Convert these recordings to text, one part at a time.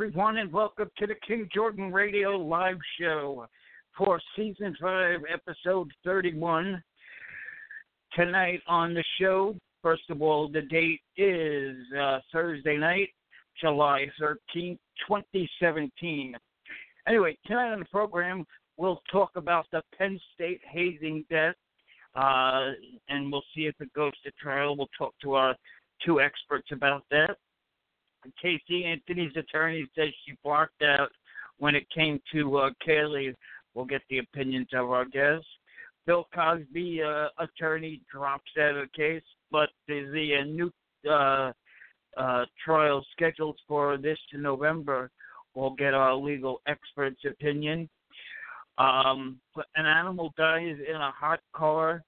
Everyone, and welcome to the King Jordan Radio live show for Season 5, Episode 31. Tonight on the show, first of all, the date is Thursday night, July 13th, 2017. Anyway, tonight on the program, we'll talk about the Penn State hazing death, and we'll see if it goes to trial. We'll talk to our two experts about that. Casey Anthony's attorney says she blocked out when it came to Kaylee. We'll get the opinions of our guests. Bill Cosby, attorney, drops out of the case, but there's a new trial scheduled for this November. We'll get our legal expert's opinion. An animal dies in a hot car.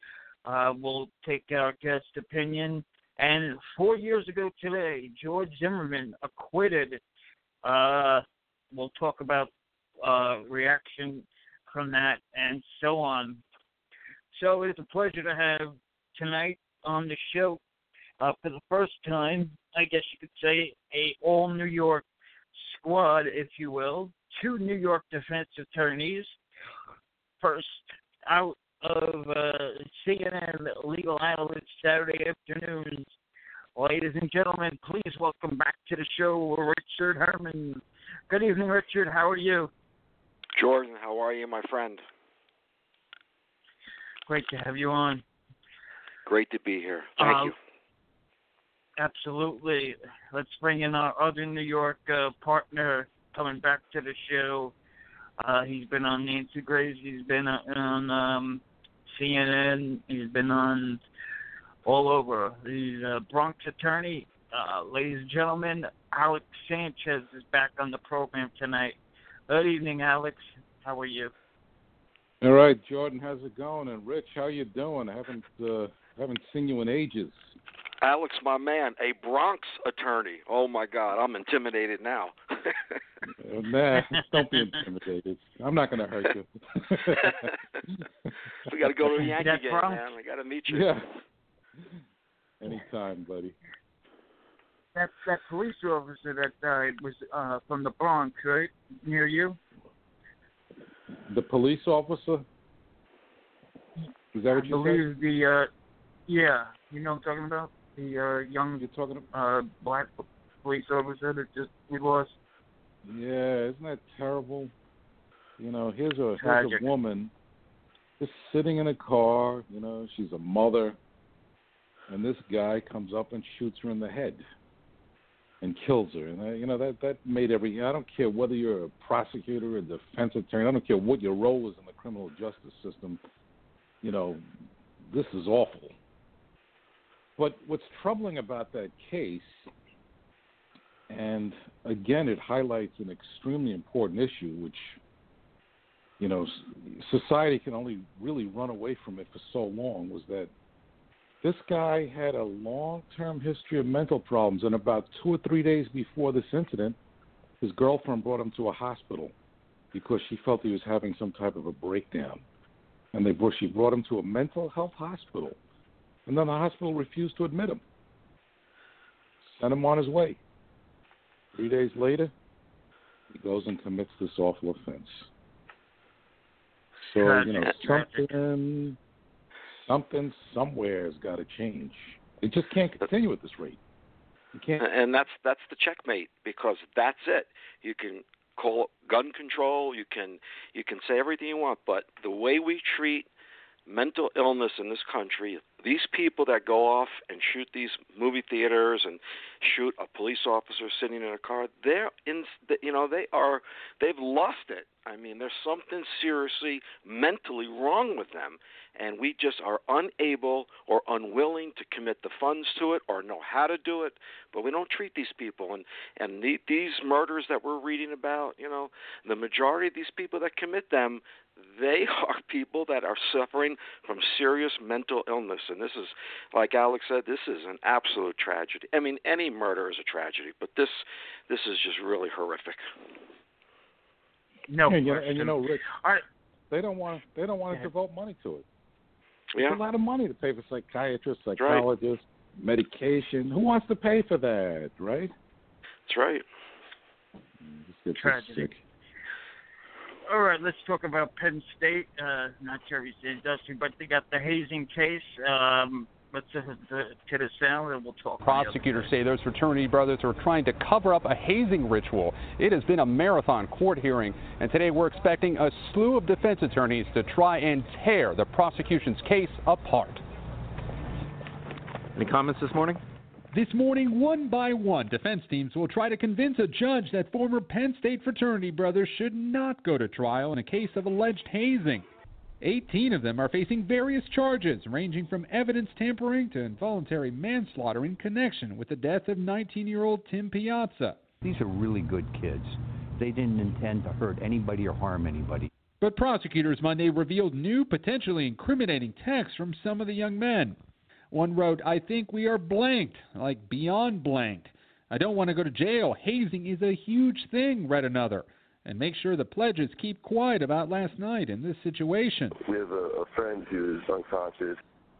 We'll take our guest's opinion. And 4 years ago today, George Zimmerman acquitted. We'll talk about reaction from that and so on. So it's a pleasure to have tonight on the show for the first time, I guess you could say, a all-New York squad, if you will, two New York defense attorneys, first out of CNN legal analyst Saturday afternoons. Ladies and gentlemen, please welcome back to the show, Richard Herman. Good evening, Richard. How are you? Jordan, how are you, my friend? Great to have you on. Great to be here. Thank you. Absolutely. Let's bring in our other New York partner coming back to the show. He's been on Nancy Grace. He's been on CNN. He's been on all over. He's a Bronx attorney. Ladies and gentlemen, Alex Sanchez is back on the program tonight. Good evening, Alex. How are you? All right, Jordan. How's it going? And Rich, how you doing? I haven't seen you in ages. Alex, my man, a Bronx attorney. Oh, my God, I'm intimidated now. Nah, don't be intimidated. I'm not going to hurt you. We got to go to a Yankee game, man. I got to meet you. Yeah. Anytime, buddy. That police officer that died was from the Bronx, right? Near you? The police officer? Is that what you said? Yeah, you know what I'm talking about? The young black police officer that we lost. Yeah, isn't that terrible? You know, here's a woman just sitting in a car, you know, she's a mother, and this guy comes up and shoots her in the head and kills her. And, that made I don't care whether you're a prosecutor or a defense attorney, I don't care what your role is in the criminal justice system, you know, this is awful. But what's troubling about that case, and again, it highlights an extremely important issue, which, you know, society can only really run away from it for so long, was that this guy had a long-term history of mental problems, and about 2 or 3 days before this incident, his girlfriend brought him to a hospital because she felt he was having some type of a breakdown. And she brought him to a mental health hospital. And then the hospital refused to admit him. Sent him on his way. 3 days later, he goes and commits this awful offense. So, you know, something somewhere has got to change. It just can't continue at this rate. You can't. And that's the checkmate, because that's it. You can call it gun control. You can say everything you want, but the way we treat mental illness in this country, these people that go off and shoot these movie theaters and shoot a police officer sitting in a car, they've lost it. I mean, there's something seriously mentally wrong with them, and we just are unable or unwilling to commit the funds to it or know how to do it, but we don't treat these people. And these murders that we're reading about, you know, the majority of these people that commit them, they are people that are suffering from serious mental illness. And this is, like Alex said, this is an absolute tragedy. I mean, any murder is a tragedy, but this is just really horrific. No, and Rich, right. They don't want to devote money to it. It's a lot of money to pay for psychiatrists, psychologists, medication. Who wants to pay for that, right? That's right. Tragedy. Sick. All right, let's talk about Penn State. Not sure if you see industry, but they got the hazing case. Let's listen to the sound, and we'll talk. Prosecutors say those fraternity brothers are trying to cover up a hazing ritual. It has been a marathon court hearing, and today we're expecting a slew of defense attorneys to try and tear the prosecution's case apart. Any comments this morning? This morning, one by one, defense teams will try to convince a judge that former Penn State fraternity brothers should not go to trial in a case of alleged hazing. 18 of them are facing various charges, ranging from evidence tampering to involuntary manslaughter in connection with the death of 19-year-old Tim Piazza. These are really good kids. They didn't intend to hurt anybody or harm anybody. But prosecutors Monday revealed new, potentially incriminating texts from some of the young men. One wrote, "I think we are blanked, like beyond blanked. I don't want to go to jail. Hazing is a huge thing," read another. "And make sure the pledges keep quiet about last night in this situation." We have a friend who's unconscious.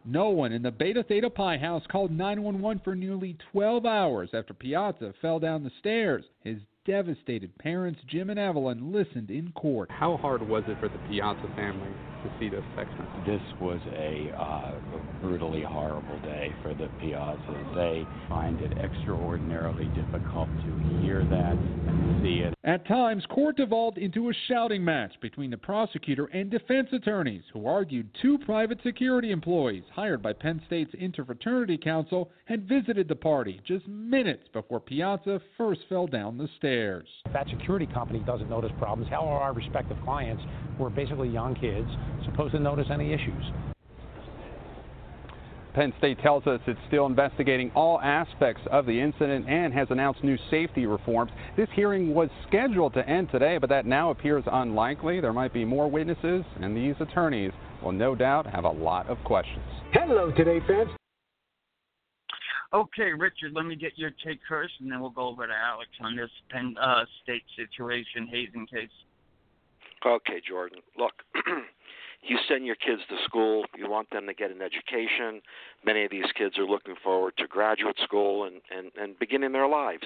No one in the Beta Theta Pi house called 911 for nearly 12 hours after Piazza fell down the stairs. His devastated parents, Jim and Evelyn, listened in court. How hard was it for the Piazza family to see this text message? This was a brutally horrible day for the Piazzas. They find it extraordinarily difficult to hear that and see it. At times, court devolved into a shouting match between the prosecutor and defense attorneys, who argued two private security employees hired by Penn State's Interfraternity Council had visited the party just minutes before Piazza first fell down the stairs. If that security company doesn't notice problems, how are our respective clients, who are basically young kids, supposed to notice any issues? Penn State tells us it's still investigating all aspects of the incident and has announced new safety reforms. This hearing was scheduled to end today, but that now appears unlikely. There might be more witnesses, and these attorneys will no doubt have a lot of questions. Hello, Today fans. Okay, Richard, let me get your take first, and then we'll go over to Alex on this Penn State situation, hazing case. Okay, Jordan. Look, you send your kids to school. You want them to get an education. Many of these kids are looking forward to graduate school and beginning their lives.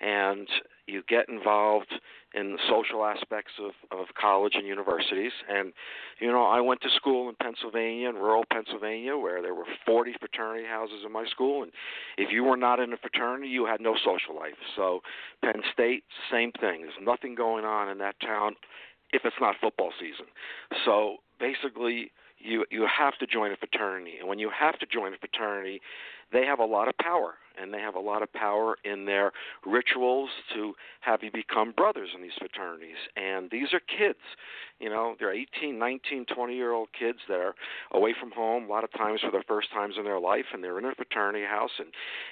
And you get involved in the social aspects of college and universities. And, you know, I went to school in Pennsylvania, in rural Pennsylvania, where there were 40 fraternity houses in my school. And if you were not in a fraternity, you had no social life. So Penn State, same thing. There's nothing going on in that town if it's not football season. So basically, you have to join a fraternity. And when you have to join a fraternity, they have a lot of power. And they have a lot of power in their rituals to have you become brothers in these fraternities. And these are kids. You know, they're 18, 19, 20-year-old kids that are away from home a lot of times for the first times in their life, and they're in a fraternity house,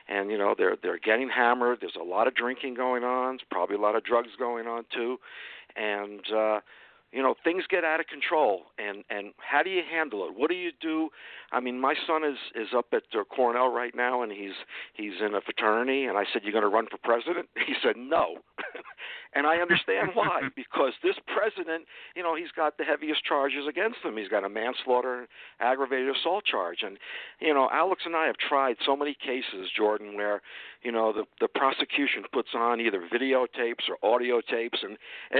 and you know, they're getting hammered. There's a lot of drinking going on. There's probably a lot of drugs going on, too. And, you know, things get out of control, and how do you handle it? What do you do? I mean, my son is up at Cornell right now, and he's in a fraternity, and I said, "You're going to run for president?" He said, "No." And I understand why, because this president, you know, he's got the heaviest charges against him. He's got a manslaughter and aggravated assault charge. And, you know, Alex and I have tried so many cases, Jordan, where, you know, the prosecution puts on either videotapes or audio tapes, and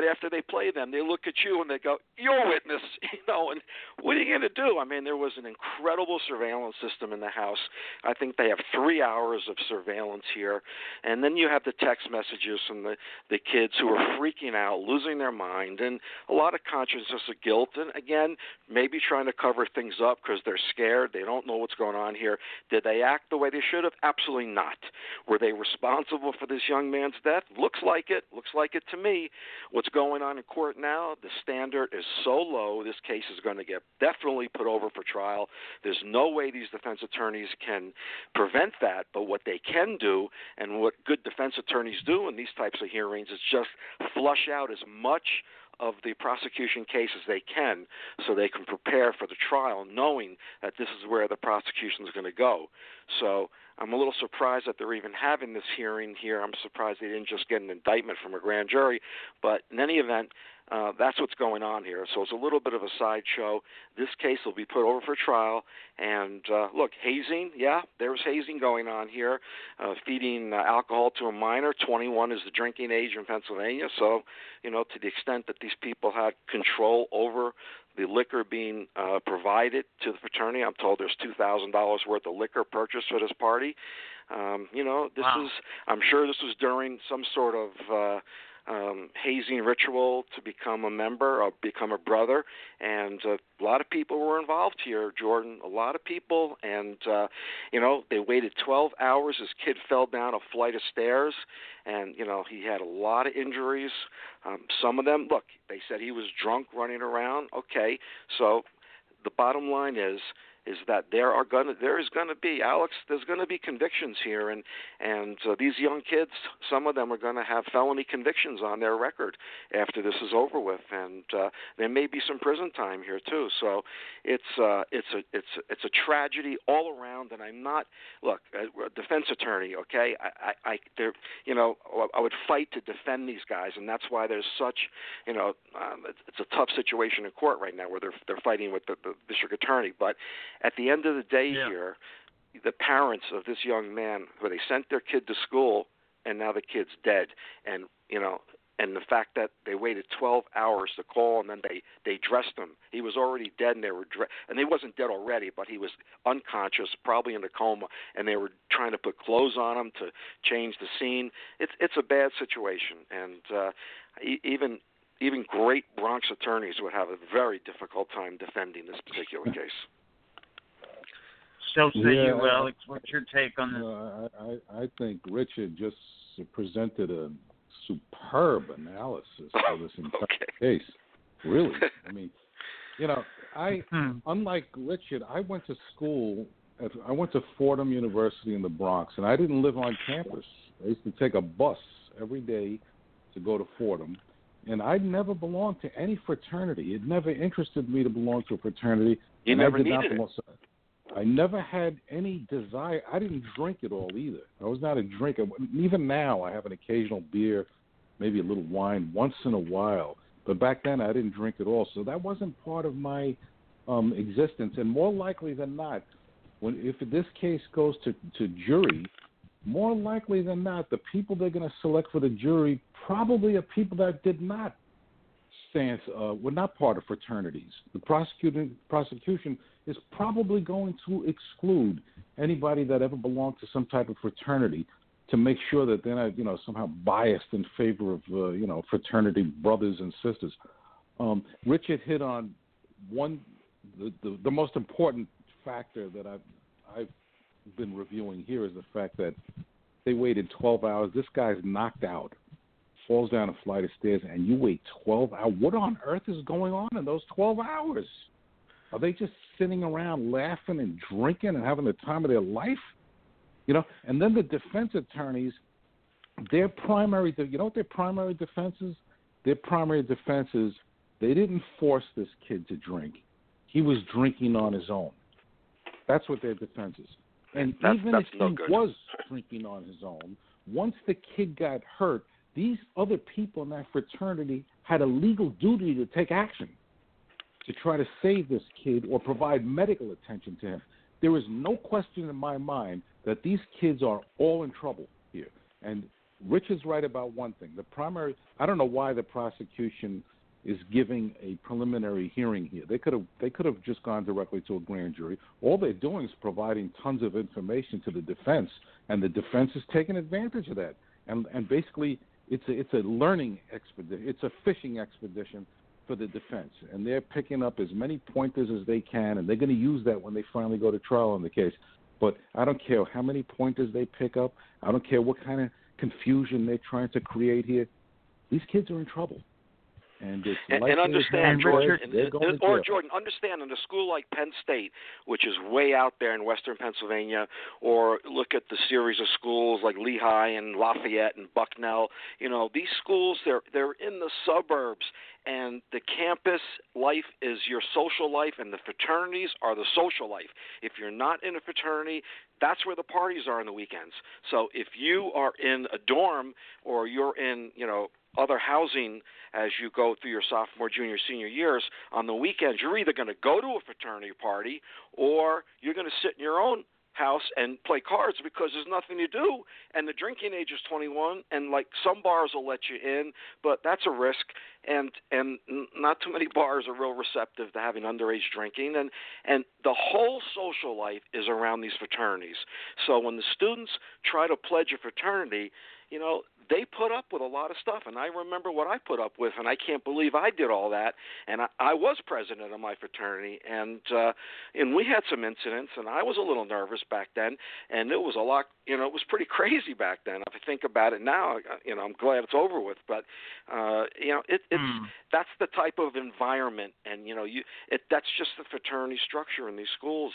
after they play them, they look at you and they go, "You're a witness," you know, and what are you going to do? I mean, there was an incredible surveillance system in the house. I think they have 3 hours of surveillance here. And then you have the text messages from the kids who are freaking out, losing their mind, and a lot of consciousness of guilt, and again, maybe trying to cover things up because they're scared. They don't know what's going on here. Did they act the way they should have? Absolutely not. Were they responsible for this young man's death? Looks like it. Looks like it to me. What's going on in court now, the standard is so low, this case is going to get definitely put over for trial. There's no way these defense attorneys can prevent that, but what they can do, and what good defense attorneys do in these types of hearings, is just flush out as much of the prosecution case as they can so they can prepare for the trial, knowing that this is where the prosecution is going to go. So I'm a little surprised that they're even having this hearing here. I'm surprised they didn't just get an indictment from a grand jury. But in any event, that's what's going on here. So it's a little bit of a sideshow. This case will be put over for trial. And, look, hazing, yeah, there's hazing going on here, feeding alcohol to a minor. 21 is the drinking age in Pennsylvania. So, you know, to the extent that these people had control over the liquor being provided to the fraternity, I'm told there's $2,000 worth of liquor purchased for this party. You know, this wow. is – I'm sure this was during some sort of hazing ritual to become a member or become a brother, and a lot of people were involved here, Jordan, a lot of people, and you know, they waited 12 hours. This kid fell down a flight of stairs, and you know, he had a lot of injuries. Some of them, look, they said he was drunk running around. Okay, so the bottom line is that there is going to be, Alex, there's going to be convictions here, and these young kids, some of them are going to have felony convictions on their record after this is over with, and there may be some prison time here too. So it's a tragedy all around, and I'm not, look, a defense attorney, okay? I they're, you know, I would fight to defend these guys, and that's why there's such, you know, it's a tough situation in court right now where they're fighting with the district attorney, but At the end of the day here, the parents of this young man, where they sent their kid to school, and now the kid's dead. And, you know, and the fact that they waited 12 hours to call, and then they dressed him. He was already dead, and they were and he wasn't dead already, but he was unconscious, probably in a coma, and they were trying to put clothes on him to change the scene. It's a bad situation, and even great Bronx attorneys would have a very difficult time defending this particular case. So say you, Alex, what's your take on this? I think Richard just presented a superb analysis of this entire case. Really. I mean, you know, unlike Richard, I went to school. I went to Fordham University in the Bronx, and I didn't live on campus. I used to take a bus every day to go to Fordham, and I never belonged to any fraternity. It never interested me to belong to a fraternity. You never needed it. I never had any desire. I didn't drink at all either. I was not a drinker. Even now, I have an occasional beer, maybe a little wine once in a while. But back then, I didn't drink at all. So that wasn't part of my existence. And more likely than not, if this case goes to jury, more likely than not, the people they're going to select for the jury probably are people that did not stand, were not part of fraternities. The prosecution is probably going to exclude anybody that ever belonged to some type of fraternity to make sure that they're not, you know, somehow biased in favor of, you know, fraternity brothers and sisters. Richard hit on the most important factor that I've been reviewing here is the fact that they waited 12 hours. This guy's knocked out, falls down a flight of stairs, and you wait 12 hours. What on earth is going on in those 12 hours? Are they just sitting around laughing and drinking and having the time of their life? You know, and then the defense attorneys, you know what their primary defense is? Their primary defense is they didn't force this kid to drink. He was drinking on his own. That's what their defense is. And even if he was drinking on his own, once the kid got hurt, these other people in that fraternity had a legal duty to take action, to try to save this kid or provide medical attention to him. There is no question in my mind that these kids are all in trouble here. And Rich is right about one thing. I don't know why the prosecution is giving a preliminary hearing here. They could have just gone directly to a grand jury. All they're doing is providing tons of information to the defense, and the defense is taking advantage of that. And basically, it's a learning expedition. It's a fishing expedition for the defense, and they're picking up as many pointers as they can, and they're going to use that when they finally go to trial on the case. But I don't care how many pointers they pick up. I don't care what kind of confusion they're trying to create here. These kids are in trouble. And understand, Jordan, understand, in a school like Penn State, which is way out there in western Pennsylvania, or look at the series of schools like Lehigh and Lafayette and Bucknell, you know, these schools, they're in the suburbs, and the campus life is your social life, and the fraternities are the social life. If you're not in a fraternity, that's where the parties are on the weekends. So if you are in a dorm or you're in, you know, other housing as you go through your sophomore, junior, senior years, on the weekends you're either going to go to a fraternity party or you're going to sit in your own house and play cards because there's nothing to do, and the drinking age is 21, and like some bars will let you in, but that's a risk, and not too many bars are real receptive to having underage drinking, and the whole social life is around these fraternities. So when the students try to pledge a fraternity, you know, they put up with a lot of stuff, and I remember what I put up with, and I can't believe I did all that, and I was president of my fraternity, and we had some incidents, and I was a little nervous back then, and it was a lot, you know, it was pretty crazy back then. If I think about it now, you know, I'm glad it's over with, but, you know, that's the type of environment, and, you know, that's just the fraternity structure in these schools,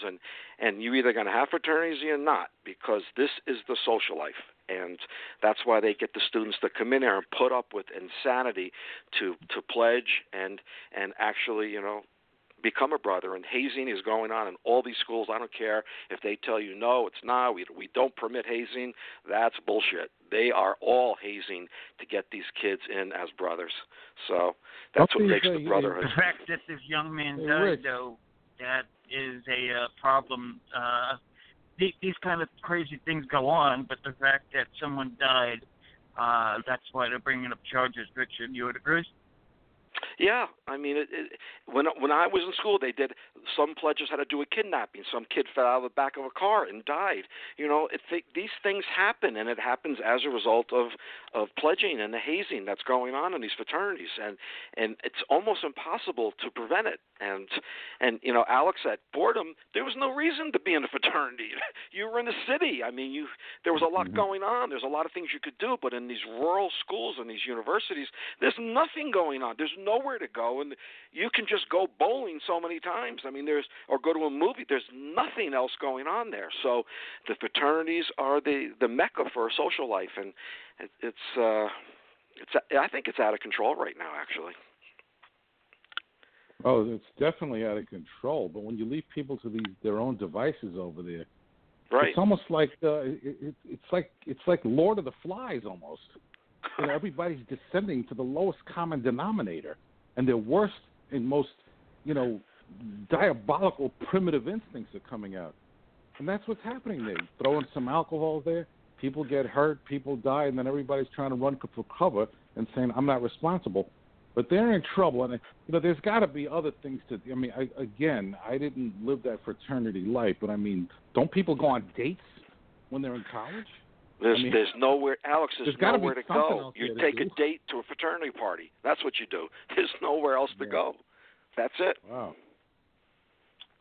and you're either going to have fraternities or you're not, because this is the social life. And that's why they get the students to come in there and put up with insanity to pledge and actually, you know, become a brother. And hazing is going on in all these schools. I don't care if they tell you, no, it's not, we don't permit hazing. That's bullshit. They are all hazing to get these kids in as brothers. So that's what makes the brotherhood. The fact that this young man died, though, that is a problem. These kind of crazy things go on, but the fact that someone died, that's why they're bringing up charges. Richard, you would agree? Yeah, I mean, when I was in school, they did some pledges had to do with kidnapping. Some kid fell out of the back of a car and died. You know, these things happen, and it happens as a result of pledging and the hazing that's going on in these fraternities, and it's almost impossible to prevent it. And you know, Alex, at Fordham, there was no reason to be in a fraternity. You were in the city. I mean, there was a lot going on. There's a lot of things you could do, but in these rural schools and these universities, there's nothing going on. There's nowhere to go, and you can just go bowling so many times. I mean, or go to a movie. There's nothing else going on there. So the fraternities are the mecca for social life, and I think it's out of control right now, actually. Oh, it's definitely out of control. But when you leave people to their own devices over there, right? It's almost like it's like Lord of the Flies almost. You know, everybody's descending to the lowest common denominator, and their worst and most, you know, diabolical primitive instincts are coming out, and that's what's happening there. Throwing some alcohol there, people get hurt, people die, and then everybody's trying to run for cover and saying, "I'm not responsible," but they're in trouble. And you know, there's got to be other things to. I mean, I didn't live that fraternity life, but I mean, don't people go on dates when they're in college? There's nowhere, Alex, there's nowhere to go. You take a date to a fraternity party. That's what you do. There's nowhere else to go. That's it. Wow.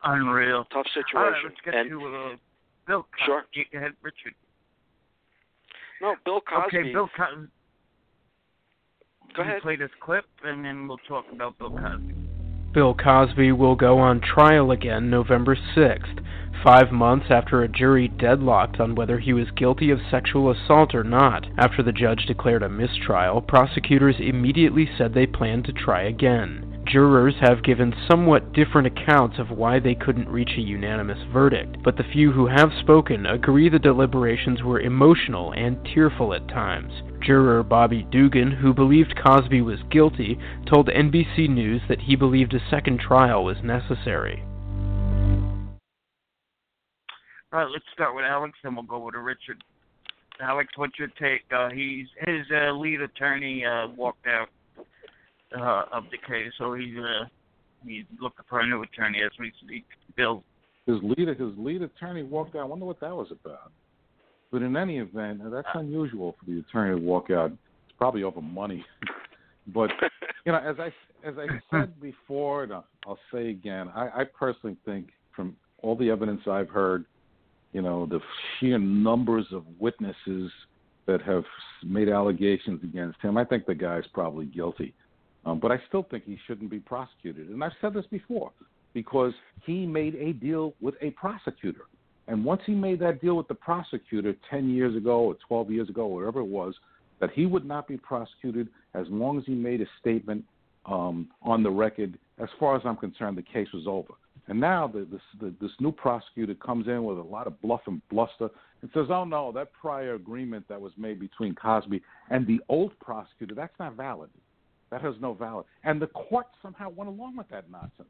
Unreal. Tough situation. All right, let's get to Bill Cosby. Sure. Go ahead, Richard. No, Bill Cosby. Okay, Bill Cosby. Go ahead. Play this clip, and then we'll talk about Bill Cosby. Bill Cosby will go on trial again November 6th. 5 months after a jury deadlocked on whether he was guilty of sexual assault or not. After the judge declared a mistrial, prosecutors immediately said they planned to try again. Jurors have given somewhat different accounts of why they couldn't reach a unanimous verdict, but the few who have spoken agree the deliberations were emotional and tearful at times. Juror Bobby Dugan, who believed Cosby was guilty, told NBC News that he believed a second trial was necessary. All right, let's start with Alex, and we'll go over to Richard. Alex, what's your take? His lead attorney walked out of the case, so he's looking for a new attorney as we speak. Bill, his lead attorney walked out. I wonder what that was about. But in any event, that's unusual for the attorney to walk out. It's probably over money. But you know, as I said before, and I'll say again, I personally think from all the evidence I've heard. You know, the sheer numbers of witnesses that have made allegations against him, I think the guy's probably guilty. But I still think he shouldn't be prosecuted. And I've said this before, because he made a deal with a prosecutor. And once he made that deal with the prosecutor 10 years ago or 12 years ago, whatever it was, that he would not be prosecuted as long as he made a statement on the record. As far as I'm concerned, the case was over. And now this new prosecutor comes in with a lot of bluff and bluster and says, oh, no, that prior agreement that was made between Cosby and the old prosecutor, that's not valid. That has no valid. And the court somehow went along with that nonsense.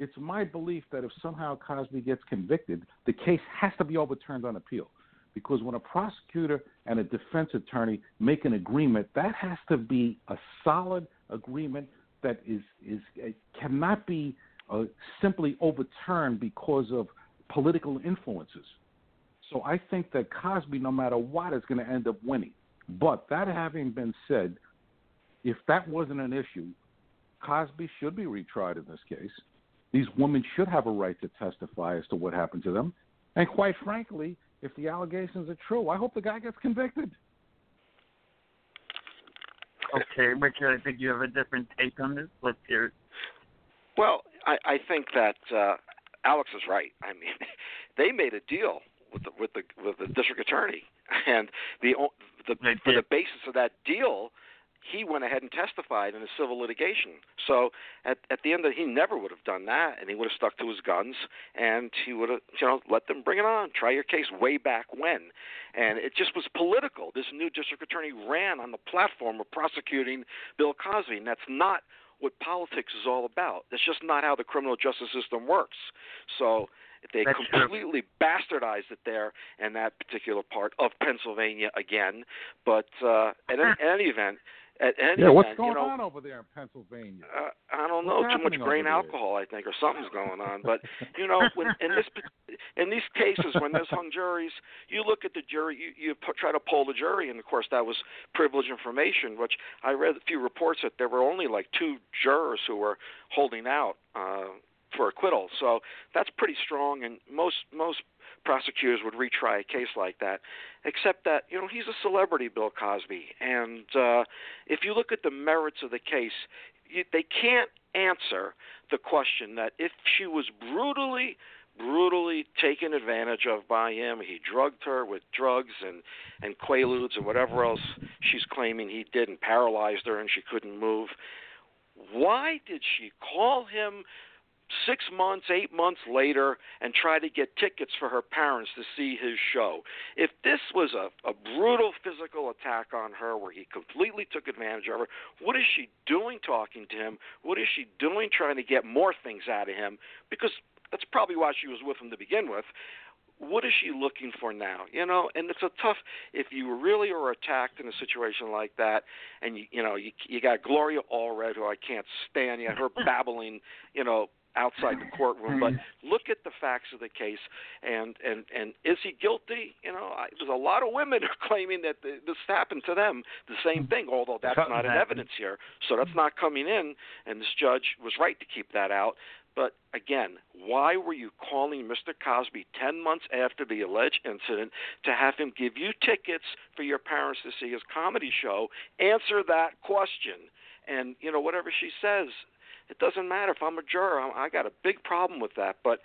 It's my belief that if somehow Cosby gets convicted, the case has to be overturned on appeal. Because when a prosecutor and a defense attorney make an agreement, that has to be a solid agreement that cannot be simply overturned because of political influences. So I think that Cosby, no matter what, is going to end up winning. But that having been said, if that wasn't an issue, Cosby should be retried in this case. These women should have a right to testify as to what happened to them. And quite frankly, if the allegations are true, I hope the guy gets convicted. Okay, Richard, I think you have a different take on this. Let's hear it. Well, I think that Alex is right. I mean, they made a deal with the district attorney, and for the basis of that deal, he went ahead and testified in a civil litigation. So at the end of it, he never would have done that, and he would have stuck to his guns, and he would have, you know, let them bring it on, try your case way back when. And it just was political. This new district attorney ran on the platform of prosecuting Bill Cosby, and that's not what politics is all about. That's just not how the criminal justice system works. So they bastardized it there in that particular part of Pennsylvania again. But in any event, what's going on over there in Pennsylvania? I don't know. Too much grain alcohol, I think, or something's going on. But you know, in these cases, when there's hung juries, you look at the jury. You try to poll the jury, and of course, that was privileged information. Which I read a few reports that there were only like 2 jurors who were holding out for acquittal. So that's pretty strong, and most prosecutors would retry a case like that, except that, you know, he's a celebrity, Bill Cosby, and if you look at the merits of the case, they can't answer the question that if she was brutally taken advantage of by him, he drugged her with drugs and Quaaludes and whatever else she's claiming he did, and paralyzed her and she couldn't move, why did she call him 6 months, 8 months later and try to get tickets for her parents to see his show? If this was a brutal physical attack on her where he completely took advantage of her, what is she doing talking to him? What is she doing trying to get more things out of him? Because that's probably why she was with him to begin with. What is she looking for now? You know, and it's a tough, if you really are attacked in a situation like that, and you got Gloria Allred, who I can't stand, you got her babbling, you know, outside the courtroom. But look at the facts of the case, and is he guilty? You know, there's a lot of women are claiming that this happened to them, the same thing, although that's not in evidence here, so that's not coming in, and this judge was right to keep that out. But again, why were you calling Mr. Cosby 10 months after the alleged incident to have him give you tickets for your parents to see his comedy show? Answer that question. And, you know, whatever she says, it doesn't matter. If I'm a juror, I got a big problem with that. But,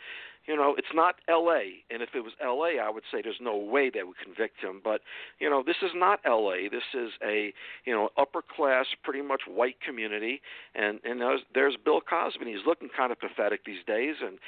you know, it's not L.A., and if it was L.A., I would say there's no way they would convict him. But, you know, this is not L.A. This is a, you know, upper-class, pretty much white community, and there's Bill Cosby, and he's looking kind of pathetic these days, and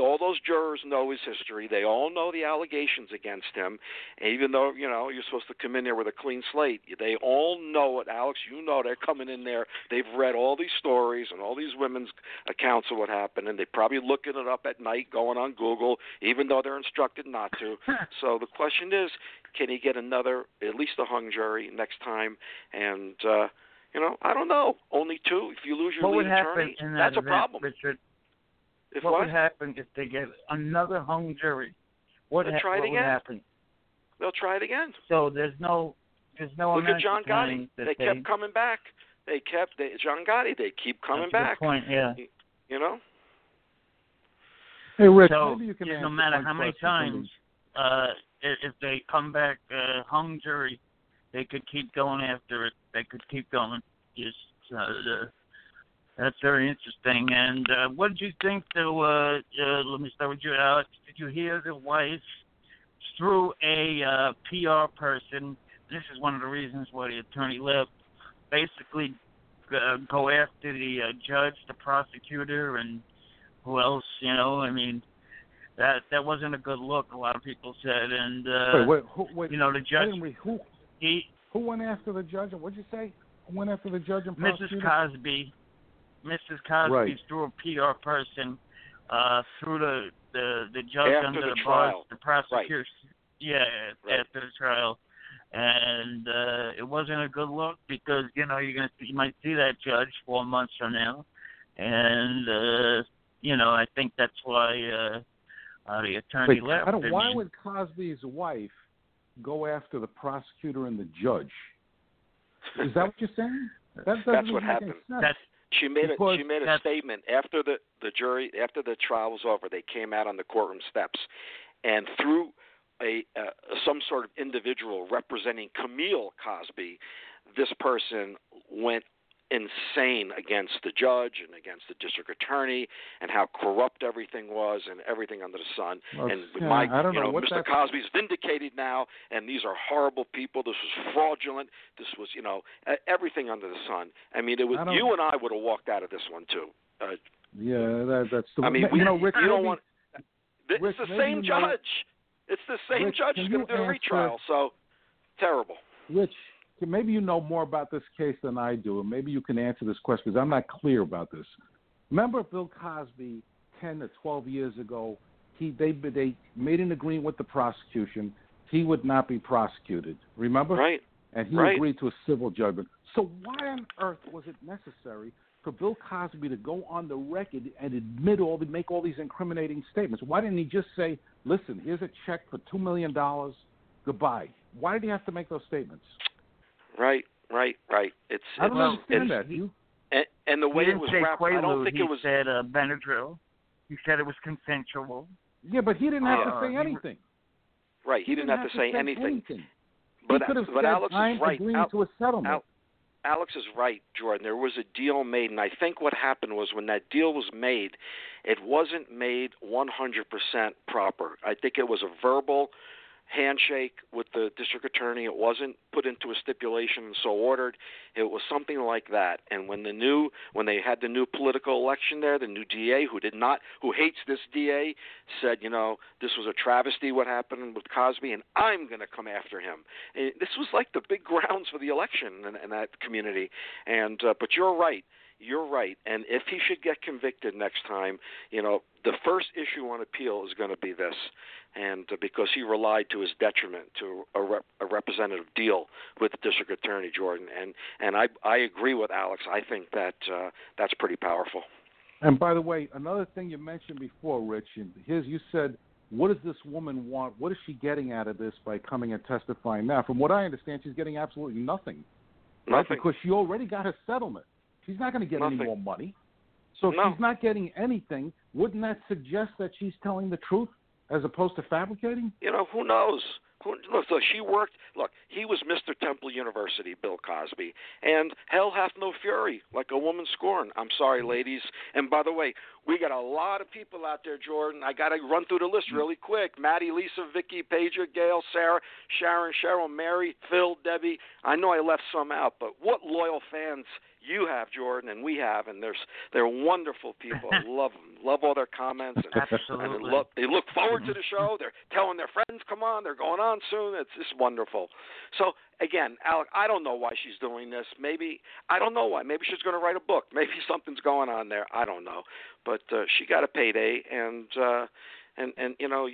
all those jurors know his history. They all know the allegations against him, and even though, you know, you're supposed to come in there with a clean slate, they all know it, Alex. You know they're coming in there. They've read all these stories and all these women's accounts of what happened, and they're probably looking it up at night, going on Google, even though they're instructed not to. So the question is, can he get another, at least a hung jury next time? And, you know, I don't know. Only 2. If you lose your lead attorney, that's a problem. Richard, what would happen if they get another hung jury? What would happen? They'll try it again. So there's no. Look at John Gotti. They kept coming back. John Gotti. They keep coming back. That's a good point, yeah. You know. Hey, Rick, so, maybe you can no matter how many times, if they come back hung jury, they could keep going after it. They could keep going. Just, that's very interesting. And what did you think, though? Let me start with you, Alex. Did you hear the wife through a PR person? This is one of the reasons why the attorney left. Basically, go after the judge, the prosecutor, and who else, you know? I mean, that wasn't a good look, a lot of people said. And, wait, you know, the judge... Who went after the judge? What did you say? Who went after the judge and prosecutor? Mrs. Cosby. Mrs. Cosby through a PR person, through the judge after under the bar, the prosecutor. Right. Yeah, right. After the trial. And it wasn't a good look because, you know, you might see that judge 4 months from now. And... you know, I think that's why the attorney left. Why would Cosby's wife go after the prosecutor and the judge? Is that what you're saying? That's what happened. She made a statement after the jury, after the trial was over. They came out on the courtroom steps, and through some sort of individual representing Camille Cosby, this person went insane against the judge and against the district attorney and how corrupt everything was and everything under the sun. Mr. Cosby's vindicated now, and these are horrible people. This was fraudulent. This was, you know, everything under the sun. I mean, it was you and I would have walked out of this one too. That's the. I mean, Rick, you don't want. It's the same judge. It's the same judge who's going to do a retrial. So terrible. Rich, maybe you know more about this case than I do, and maybe you can answer this question because I'm not clear about this. Remember Bill Cosby 10 or 12 years ago? They made an agreement with the prosecution. He would not be prosecuted, remember? Right. And he agreed to a civil judgment. So why on earth was it necessary for Bill Cosby to go on the record and admit make all these incriminating statements? Why didn't he just say, listen, here's a check for $2 million, goodbye? Why did he have to make those statements? Right. I don't understand that. And the way it was wrapped, I don't think it was... He said Benadryl. He said it was consensual. Yeah, but he didn't have to say anything. Right, he didn't have to say anything. But, Alex is right. Alex is right, Jordan. There was a deal made, and I think what happened was when that deal was made, it wasn't made 100% proper. I think it was a verbal handshake with the district attorney. It wasn't put into a stipulation and so ordered. It was something like that. And when they had the new political election there, the new DA who hates this DA said, this was a travesty what happened with Cosby, and I'm going to come after him. And this was like the big grounds for the election in that community. And but you're right. You're right, and if he should get convicted next time, the first issue on appeal is going to be this, and because he relied to his detriment to a representative deal with the district attorney, Jordan, and I agree with Alex. I think that that's pretty powerful. And by the way, another thing you mentioned before, Rich, you said, what does this woman want? What is she getting out of this by coming and testifying now? From what I understand, she's getting absolutely nothing. Nothing. Right? Because she already got a settlement. She's not going to get any more money. So if she's not getting anything, wouldn't that suggest that she's telling the truth as opposed to fabricating? Who knows? Look, he was Mr. Temple University, Bill Cosby, and hell hath no fury like a woman scorned. I'm sorry, ladies. And by the way, we got a lot of people out there, Jordan. I got to run through the list really quick. Maddie, Lisa, Vicky, Pager, Gail, Sarah, Sharon, Cheryl, Mary, Phil, Debbie. I know I left some out, but what loyal fans you have, Jordan, and we have, and they're wonderful people. I love them. Love all their comments. And, absolutely. And they look forward to the show. They're telling their friends, come on, they're going on soon. It's just wonderful. So, again, Alec, I don't know why she's doing this. Maybe she's going to write a book. Maybe something's going on there. I don't know. But she got a payday, and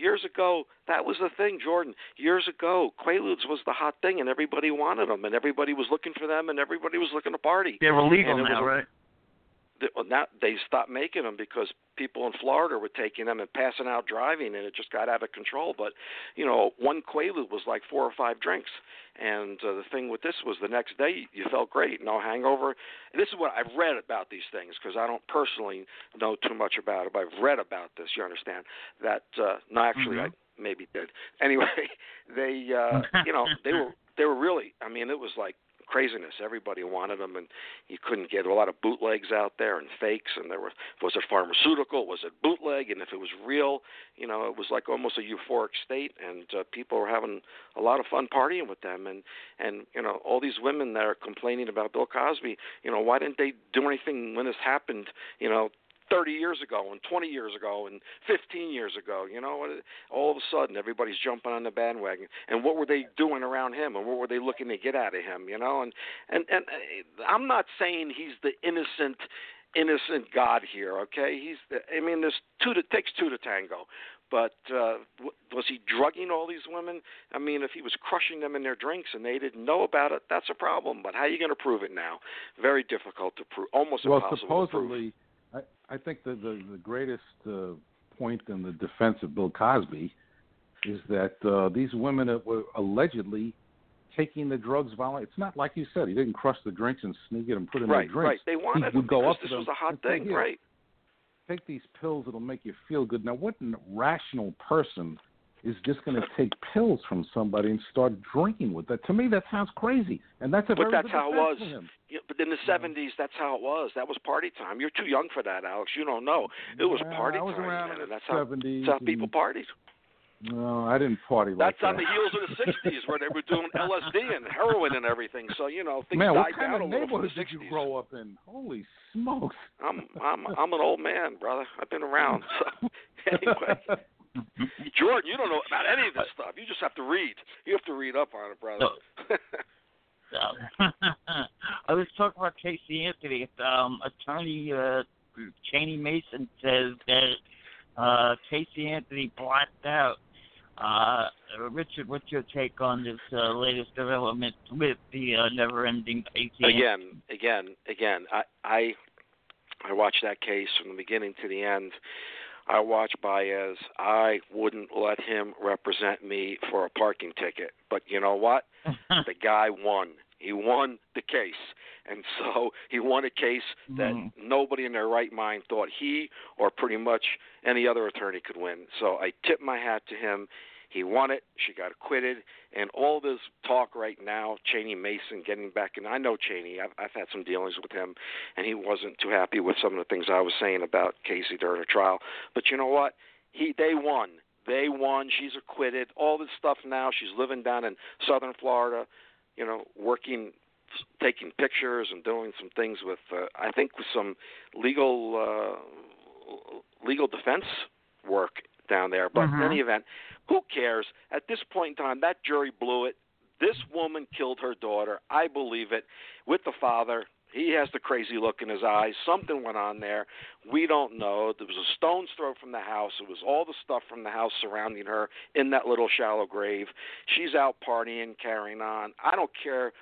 years ago, that was the thing, Jordan. Years ago, Quaaludes was the hot thing, and everybody wanted them, and everybody was looking for them, and everybody was looking to party. They were legal now, right? Now they stopped making them because people in Florida were taking them and passing out driving, and it just got out of control. But, one Quaalude was like 4 or 5 drinks. And the thing with this was the next day you felt great, no hangover. And this is what I've read about these things because I don't personally know too much about it, but I've read about this, you understand, that I maybe did. Anyway, they, they were really, it was like craziness. Everybody wanted them, and you couldn't get a lot of bootlegs out there and fakes. And was it pharmaceutical? Was it bootleg? And if it was real, it was like almost a euphoric state, and people were having a lot of fun partying with them. And all these women that are complaining about Bill Cosby, why didn't they do anything when this happened? 30 years ago and 20 years ago and 15 years ago, all of a sudden everybody's jumping on the bandwagon. And what were they doing around him, and what were they looking to get out of him, And I'm not saying he's the innocent God here, okay? There's it takes two to tango. But was he drugging all these women? If he was crushing them in their drinks and they didn't know about it, that's a problem. But how are you going to prove it now? Very difficult to prove, almost impossible to prove. Well, supposedly, I think the greatest point in the defense of Bill Cosby is that these women were allegedly taking the drugs violently. It's not like you said. He didn't crush the drinks and sneak it and put it in the drinks. Right. They wanted it because this was a hot thing, right? Take these pills. It'll make you feel good. Now, what rational person is just going to take pills from somebody and start drinking with that? To me, that sounds crazy. And that's a very good defense for him. But in the 70s, that's how it was. That was party time. You're too young for that, Alex. You don't know. It was party time, man, and that's how people partied. No, I didn't party like that. That's on the heels of the 60s where they were doing LSD and heroin and everything. So, things died down a little from the 60s. Man, what kind of neighborhood did you grow up in? Holy smokes. I'm an old man, brother. I've been around. So, anyway. Jordan, you don't know about any of this stuff. You just have to read. You have to read up on it, brother. let's talk about Casey Anthony. Attorney Cheney Mason says that Casey Anthony blacked out. Richard, what's your take on this latest development with the never-ending Casey Anthony? Again. I watched that case from the beginning to the end. I watched Baez. I wouldn't let him represent me for a parking ticket. But you know what? The guy won. He won the case. And so he won a case that nobody in their right mind thought he or pretty much any other attorney could win. So I tip my hat to him. He won it. She got acquitted. And all this talk right now, Cheney Mason getting back in. I know Cheney. I've had some dealings with him, and he wasn't too happy with some of the things I was saying about Casey during her trial. But you know what? They won. They won. She's acquitted. All this stuff now. She's living down in southern Florida, you know, working, taking pictures and doing some things with, I think, with some legal defense work down there. But in any event, who cares? At this point in time, that jury blew it. This woman killed her daughter. I believe it. With the father, he has the crazy look in his eyes. Something went on there. We don't know. There was a stone's throw from the house. It was all the stuff from the house surrounding her in that little shallow grave. She's out partying, carrying on. I don't care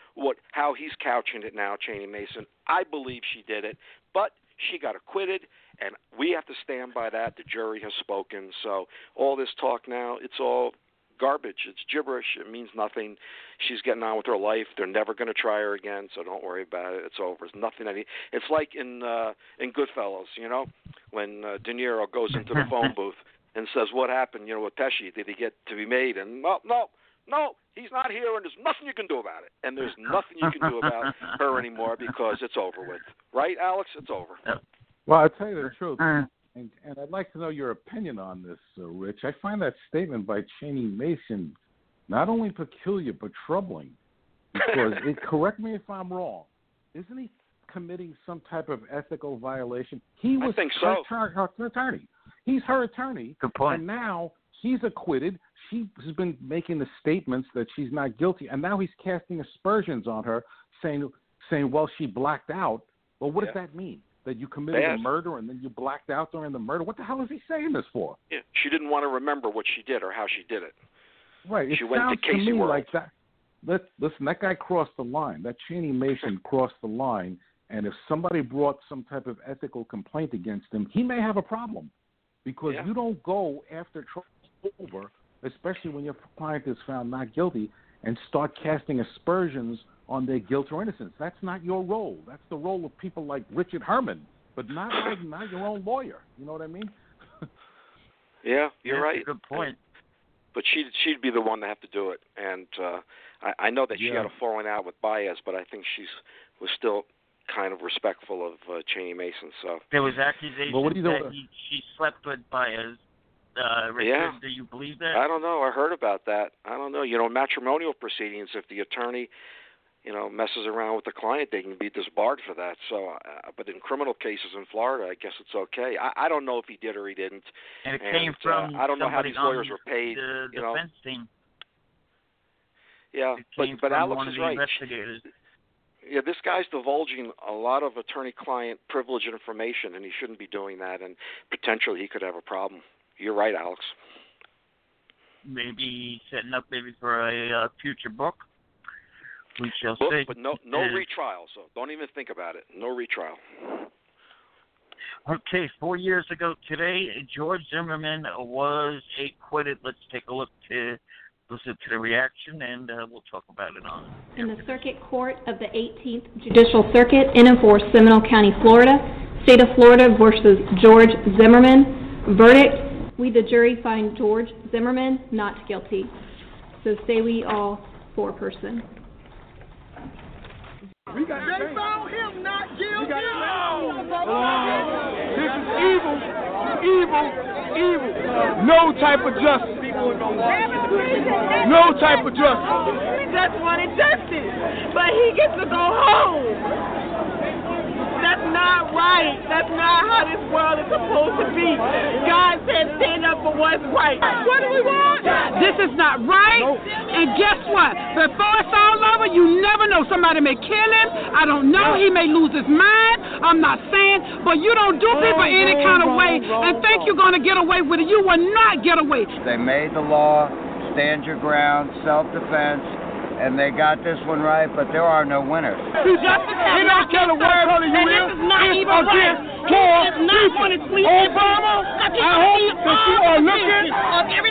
how he's couching it now, Cheney Mason. I believe she did it. But she got acquitted, and we have to stand by that. The jury has spoken. So all this talk now, it's all garbage. It's gibberish. It means nothing. She's getting on with her life. They're never going to try her again, so don't worry about it. It's over. It's nothing. It's like in Goodfellas, you know, when De Niro goes into the phone booth and says, what happened, you know, with Pesci? Did he get to be made? And, well, no. He's not here, and there's nothing you can do about it. And there's nothing you can do about her anymore because it's over with. Right, Alex? It's over. Well, I'll tell you the truth, and I'd like to know your opinion on this, Rich. I find that statement by Cheney Mason not only peculiar but troubling because, correct me if I'm wrong, isn't he committing some type of ethical violation? He was her attorney. He's her attorney. Good point. And now she's acquitted. She has been making the statements that she's not guilty, and now he's casting aspersions on her, saying, well, she blacked out. Well, what does that mean? That you committed a murder and then you blacked out during the murder? What the hell is he saying this for? Yeah. She didn't want to remember what she did or how she did it. Right. She went to Casey World. Like that. Listen, that guy crossed the line. That Cheney Mason crossed the line, and if somebody brought some type of ethical complaint against him, he may have a problem because you don't go after trial's over, especially when your client is found not guilty, and start casting aspersions on their guilt or innocence. That's not your role. That's the role of people like Richard Herman, but not your own lawyer. You know what I mean? Yeah, you're right. That's a good point. But she'd be the one to have to do it. And I know that she had a falling out with Baez, but I think she was still kind of respectful of Cheney Mason. So there was accusations she slept with Baez. Richard, do you believe that? I don't know. I heard about that. I don't know. You know, matrimonial proceedings, if the attorney, you know, messes around with the client, they can be disbarred for that. So, but in criminal cases in Florida, I guess it's okay. I don't know if he did or he didn't. And it came from I don't know how these lawyers were paid. The defense team. Yeah, but Alex is right. Yeah, this guy's divulging a lot of attorney-client privilege information, and he shouldn't be doing that, and potentially he could have a problem. You're right, Alex. Maybe setting up for a future book. We shall see. But no retrial, so don't even think about it. No retrial. Okay, 4 years ago today, George Zimmerman was acquitted. Let's take a look to listen to the reaction, and we'll talk about it on. In the Circuit Court of the 18th Judicial Circuit in and for Seminole County, Florida, State of Florida versus George Zimmerman, verdict. We, the jury, find George Zimmerman not guilty. So say we all, four person. They found him not guilty. This is evil, evil, evil. No type of justice. No type of justice. He just wanted justice, but he gets to go home. That's not right. That's not how this world is supposed to be. God said stand up for what's right. What do we want? This is not right. And guess what? Before it's all over, forever. You never know. Somebody may kill him. I don't know. He may lose his mind. I'm not saying. But you don't do people any kind of way and think you're going to get away with it. You will not get away. They made the law. Stand your ground, self-defense, and they got this one right, but there are no winners. You're not telling what color you is. It's against poor people. Obama, I hope that you are looking.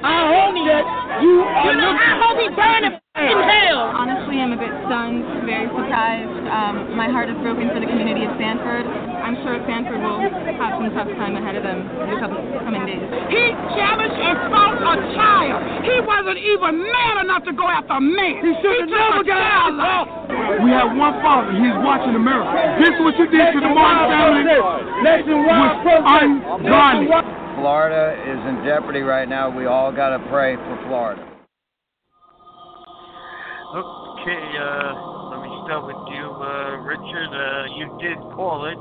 I hope that you are looking. I hope he's burning in hell. Honestly, I'm a bit stunned, very surprised. My heart is broken for the community of Sanford. I'm sure Sanford will have some tough time ahead of them in the coming days. He challenged and fought a child. He wasn't even man enough to go after a man. He should have never got out of law. We have one father. He's watching America. This is what you did to the Martin family. Was ungodly. Florida is in jeopardy right now. We all got to pray for Florida. Okay, let me start with you, Richard. You did call it.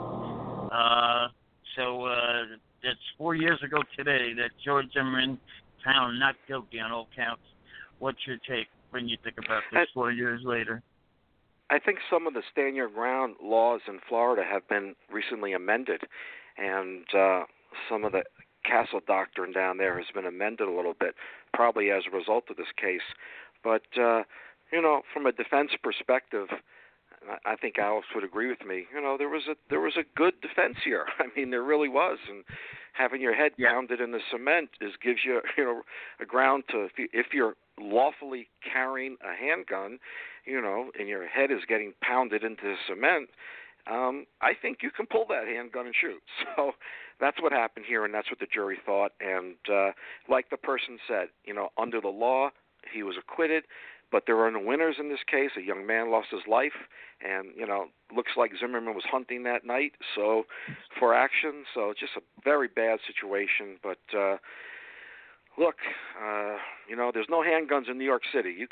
So that's 4 years ago today that George Zimmerman found not guilty on all counts. What's your take when you think about this 4 years later? I think some of the stand your ground laws in Florida have been recently amended, and some of the castle doctrine down there has been amended a little bit, probably as a result of this case. But, you know, from a defense perspective, I think Alex would agree with me. You know, there was a good defense here. I mean, there really was. And having your head pounded in the cement gives you, a ground to if you're lawfully carrying a handgun, and your head is getting pounded into the cement. I think you can pull that handgun and shoot. So that's what happened here, and that's what the jury thought. And like the person said, under the law, he was acquitted. But there are no winners in this case. A young man lost his life, and, looks like Zimmerman was hunting that night for action. So just a very bad situation. But, look, there's no handguns in New York City. You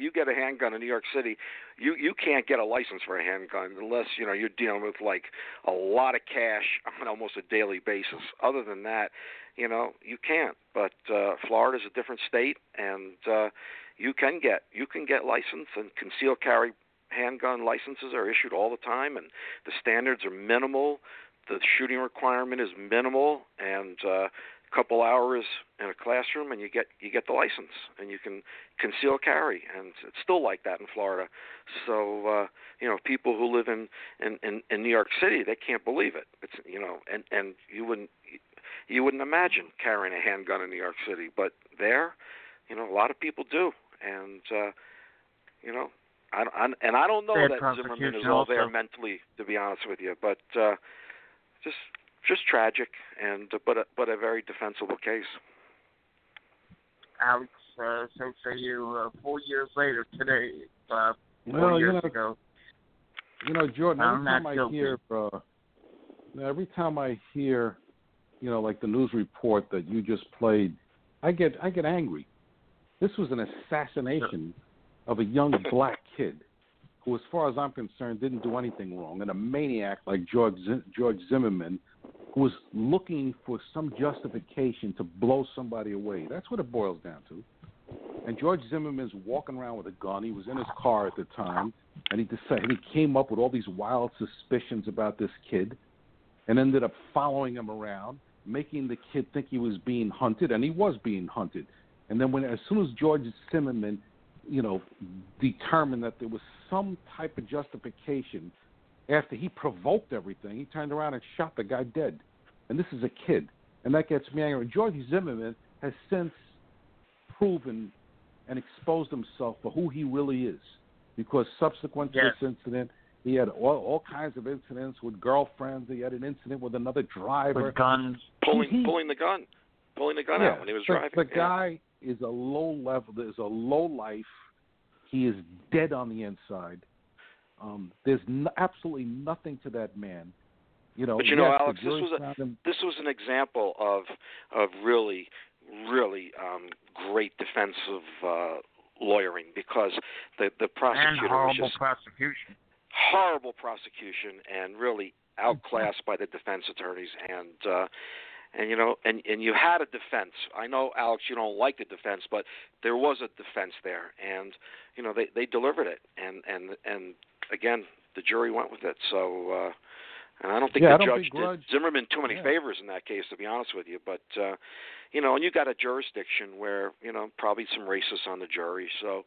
you get a handgun in New York City, you can't get a license for a handgun unless, you're dealing with, like, a lot of cash on almost a daily basis. Other than that, you can't. But Florida's a different state, and you can get license, and concealed carry handgun licenses are issued all the time, and the standards are minimal. The shooting requirement is minimal, and a couple hours in a classroom, and you get the license, and you can conceal carry, and it's still like that in Florida. So people who live in New York City, they can't believe it. It's and you wouldn't imagine carrying a handgun in New York City, but there. A lot of people do, and I don't know that Zimmerman is all there mentally, to be honest with you. But just tragic, but a very defensible case. Alex, so say you 4 years later today, 4 years ago. Jordan, every time I hear, like the news report that you just played, I get angry. This was an assassination of a young black kid who, as far as I'm concerned, didn't do anything wrong, and a maniac like George Zimmerman who was looking for some justification to blow somebody away. That's what it boils down to. And George Zimmerman's walking around with a gun. He was in his car at the time, and he came up with all these wild suspicions about this kid and ended up following him around, making the kid think he was being hunted, and he was being hunted. And then as soon as George Zimmerman, determined that there was some type of justification, after he provoked everything, he turned around and shot the guy dead. And this is a kid. And that gets me angry. George Zimmerman has since proven and exposed himself for who he really is, because subsequent to this incident, he had all kinds of incidents with girlfriends. He had an incident with another driver. With guns. Pulling the gun out when he was driving. The guy is a low level. There's a low life. He is dead on the inside. There's absolutely nothing to that man. But Alex, this was an example of really, really great defensive lawyering, because the prosecutor horrible prosecution and really outclassed by the defense attorneys, and And, you know, and you had a defense. I know, Alex, you don't like the defense, but there was a defense there. And, you know, they delivered it. And again, the jury went with it. So, and I don't think the judge did Zimmerman too many favors in that case, to be honest with you. But, you know, and you got a jurisdiction where, you know, probably some racists on the jury. So,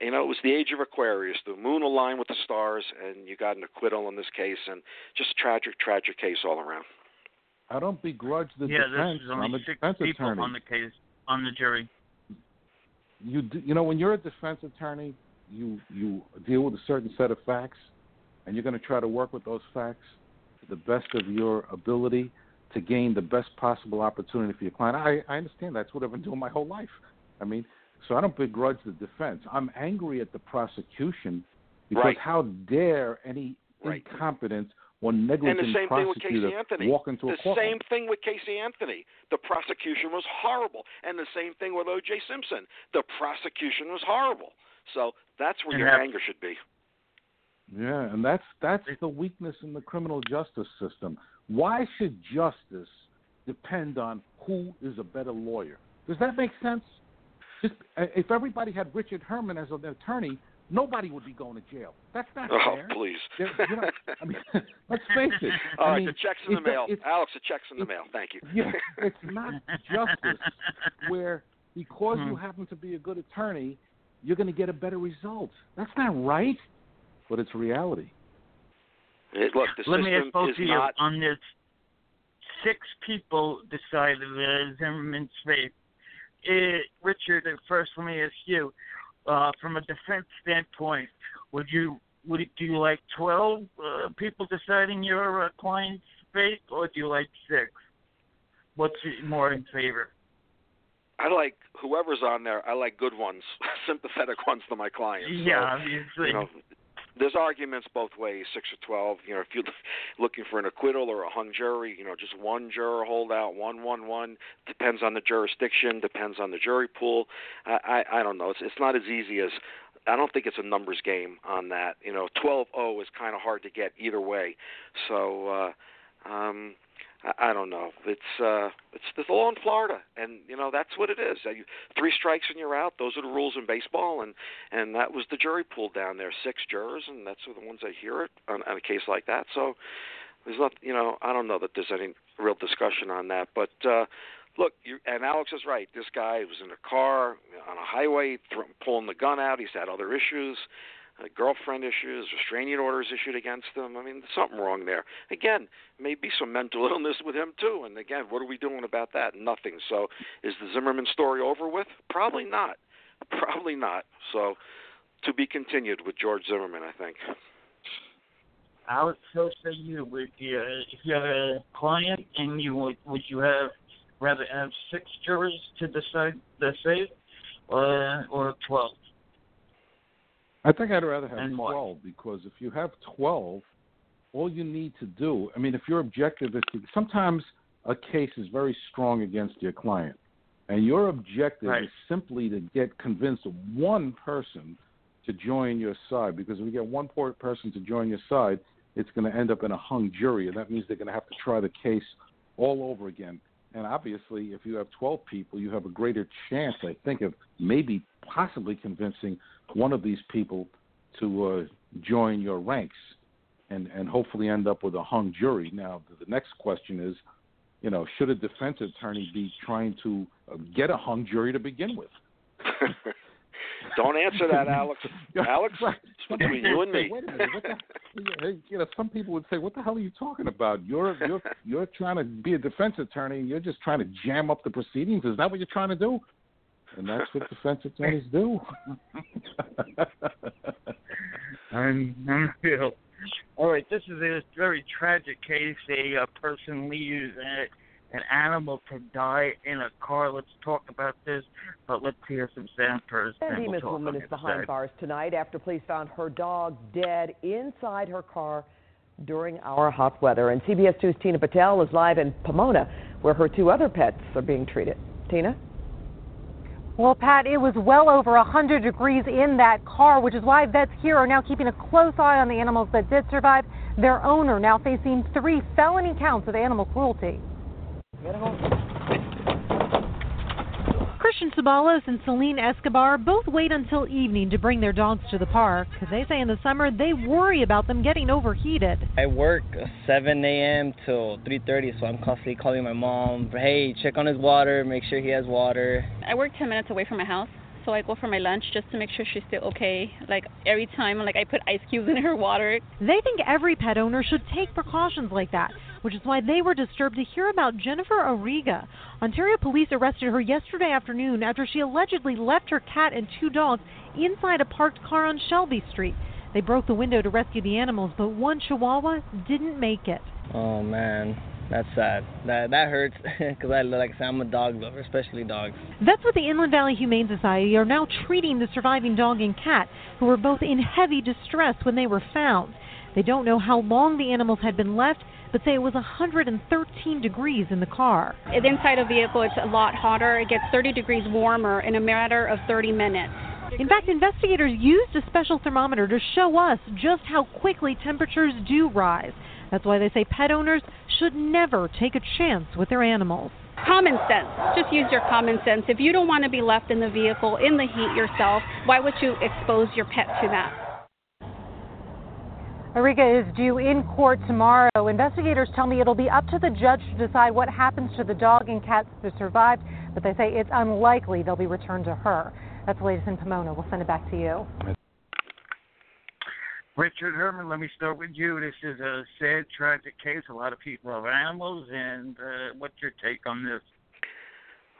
you know, it was the age of Aquarius. The moon aligned with the stars, and you got an acquittal in this case. And just a tragic, tragic case all around. I don't begrudge the defense. Yeah, there's only six people on the case, on the jury. You know, when you're a defense attorney, you deal with a certain set of facts, and you're going to try to work with those facts to the best of your ability to gain the best possible opportunity for your client. I understand that's what I've been doing my whole life. I mean, so I don't begrudge the defense. I'm angry at the prosecution because how dare any incompetence or negligent prosecutor walk into a courtroom. The same thing with Casey Anthony. The prosecution was horrible. And the same thing with O.J. Simpson. The prosecution was horrible. So that's where your anger should be. Yeah, and that's the weakness in the criminal justice system. Why should justice depend on who is a better lawyer? Does that make sense? Just, if everybody had Richard Herman as an attorney, nobody would be going to jail. That's not fair. Oh, please. You know, I mean, let's face it. All right, the check's in the mail. Alex, the check's in the mail. Thank you. Yeah, it's not justice where because you happen to be a good attorney, you're going to get a better result. That's not right, but it's reality. Look, the system on this, six people decided Zimmerman's fate. Richard, first let me ask you, from a defense standpoint, do you like 12 people deciding your client's fate, or do you like six? What's more in favor? I like whoever's on there. I like good ones, sympathetic ones to my clients. Yeah, so, obviously. You know, there's arguments both ways, 6 or 12. You know, if you're looking for an acquittal or a hung jury, you know, just one juror holdout, one. Depends on the jurisdiction, depends on the jury pool. I don't know. It's not as easy as – I don't think it's a numbers game on that. You know, 12-0 is kind of hard to get either way. So I don't know. It's the law in Florida, and you know that's what it is. 3 strikes and you're out. Those are the rules in baseball, and that was the jury pool down there, 6 jurors, and that's the ones that hear it on a case like that. So there's not, you know, I don't know that there's any real discussion on that. But look, and Alex is right. This guy was in a car on a highway, pulling the gun out. He's had other issues. Girlfriend issues, restraining orders issued against him. I mean, there's something wrong there. Again, maybe some mental illness with him too. And again, what are we doing about that? Nothing. So is the Zimmerman story over with? Probably not. Probably not. So to be continued with George Zimmerman, I think. I would so say you would, if you had a client and you would you have rather have 6 jurors to decide the fate or 12? I think I'd rather have 12 because if you have 12, all you need to do, I mean, if your objective is to, sometimes a case is very strong against your client, and your objective is simply to get convinced of one person to join your side, because if you get one poor person to join your side, it's going to end up in a hung jury, and that means they're going to have to try the case all over again. And obviously, if you have 12 people, you have a greater chance, I think, of maybe possibly convincing one of these people to join your ranks and hopefully end up with a hung jury. Now, the next question is, you know, should a defense attorney be trying to get a hung jury to begin with? Don't answer that, Alex. Alex, it's between you and me. Wait a minute. You know, some people would say, "What the hell are you talking about? You're trying to be a defense attorney. You're just trying to jam up the proceedings. Is that what you're trying to do?" And that's what defense attorneys do. All right, this is a very tragic case. A person leaves an animal to die in a car. Let's talk about this, but let's hear some sound first. A homeless woman is behind bars tonight after police found her dog dead inside her car during our hot weather. And CBS 2's Tina Patel is live in Pomona, where her 2 other pets are being treated. Tina? Well, Pat, it was well over 100 degrees in that car, which is why vets here are now keeping a close eye on the animals that did survive. Their owner now facing 3 felony counts of animal cruelty. You gotta go. Christian Sabalas and Celine Escobar both wait until evening to bring their dogs to the park. They say in the summer they worry about them getting overheated. I work 7 a.m. till 3:30, so I'm constantly calling my mom. Hey, check on his water, make sure he has water. I work 10 minutes away from my house. So I go for my lunch just to make sure she's still okay. Like every time, like I put ice cubes in her water. They think every pet owner should take precautions like that, which is why they were disturbed to hear about Jennifer Ariga. Ontario police arrested her yesterday afternoon after she allegedly left her cat and 2 dogs inside a parked car on Shelby Street. They broke the window to rescue the animals, but one chihuahua didn't make it. Oh, man. That's sad. That hurts because I'm a dog lover, especially dogs. That's what the Inland Valley Humane Society are now treating the surviving dog and cat, who were both in heavy distress when they were found. They don't know how long the animals had been left, but say it was 113 degrees in the car. Inside a vehicle, it's a lot hotter. It gets 30 degrees warmer in a matter of 30 minutes. In fact, investigators used a special thermometer to show us just how quickly temperatures do rise. That's why they say pet owners should never take a chance with their animals. Common sense. Just use your common sense. If you don't want to be left in the vehicle, in the heat yourself, why would you expose your pet to that? Ariga is due in court tomorrow. Investigators tell me it'll be up to the judge to decide what happens to the dog and cats that survived, but they say it's unlikely they'll be returned to her. That's the latest in Pomona. We'll send it back to you. Richard Herman, let me start with you. This is a sad, tragic case. A lot of people have animals, and what's your take on this?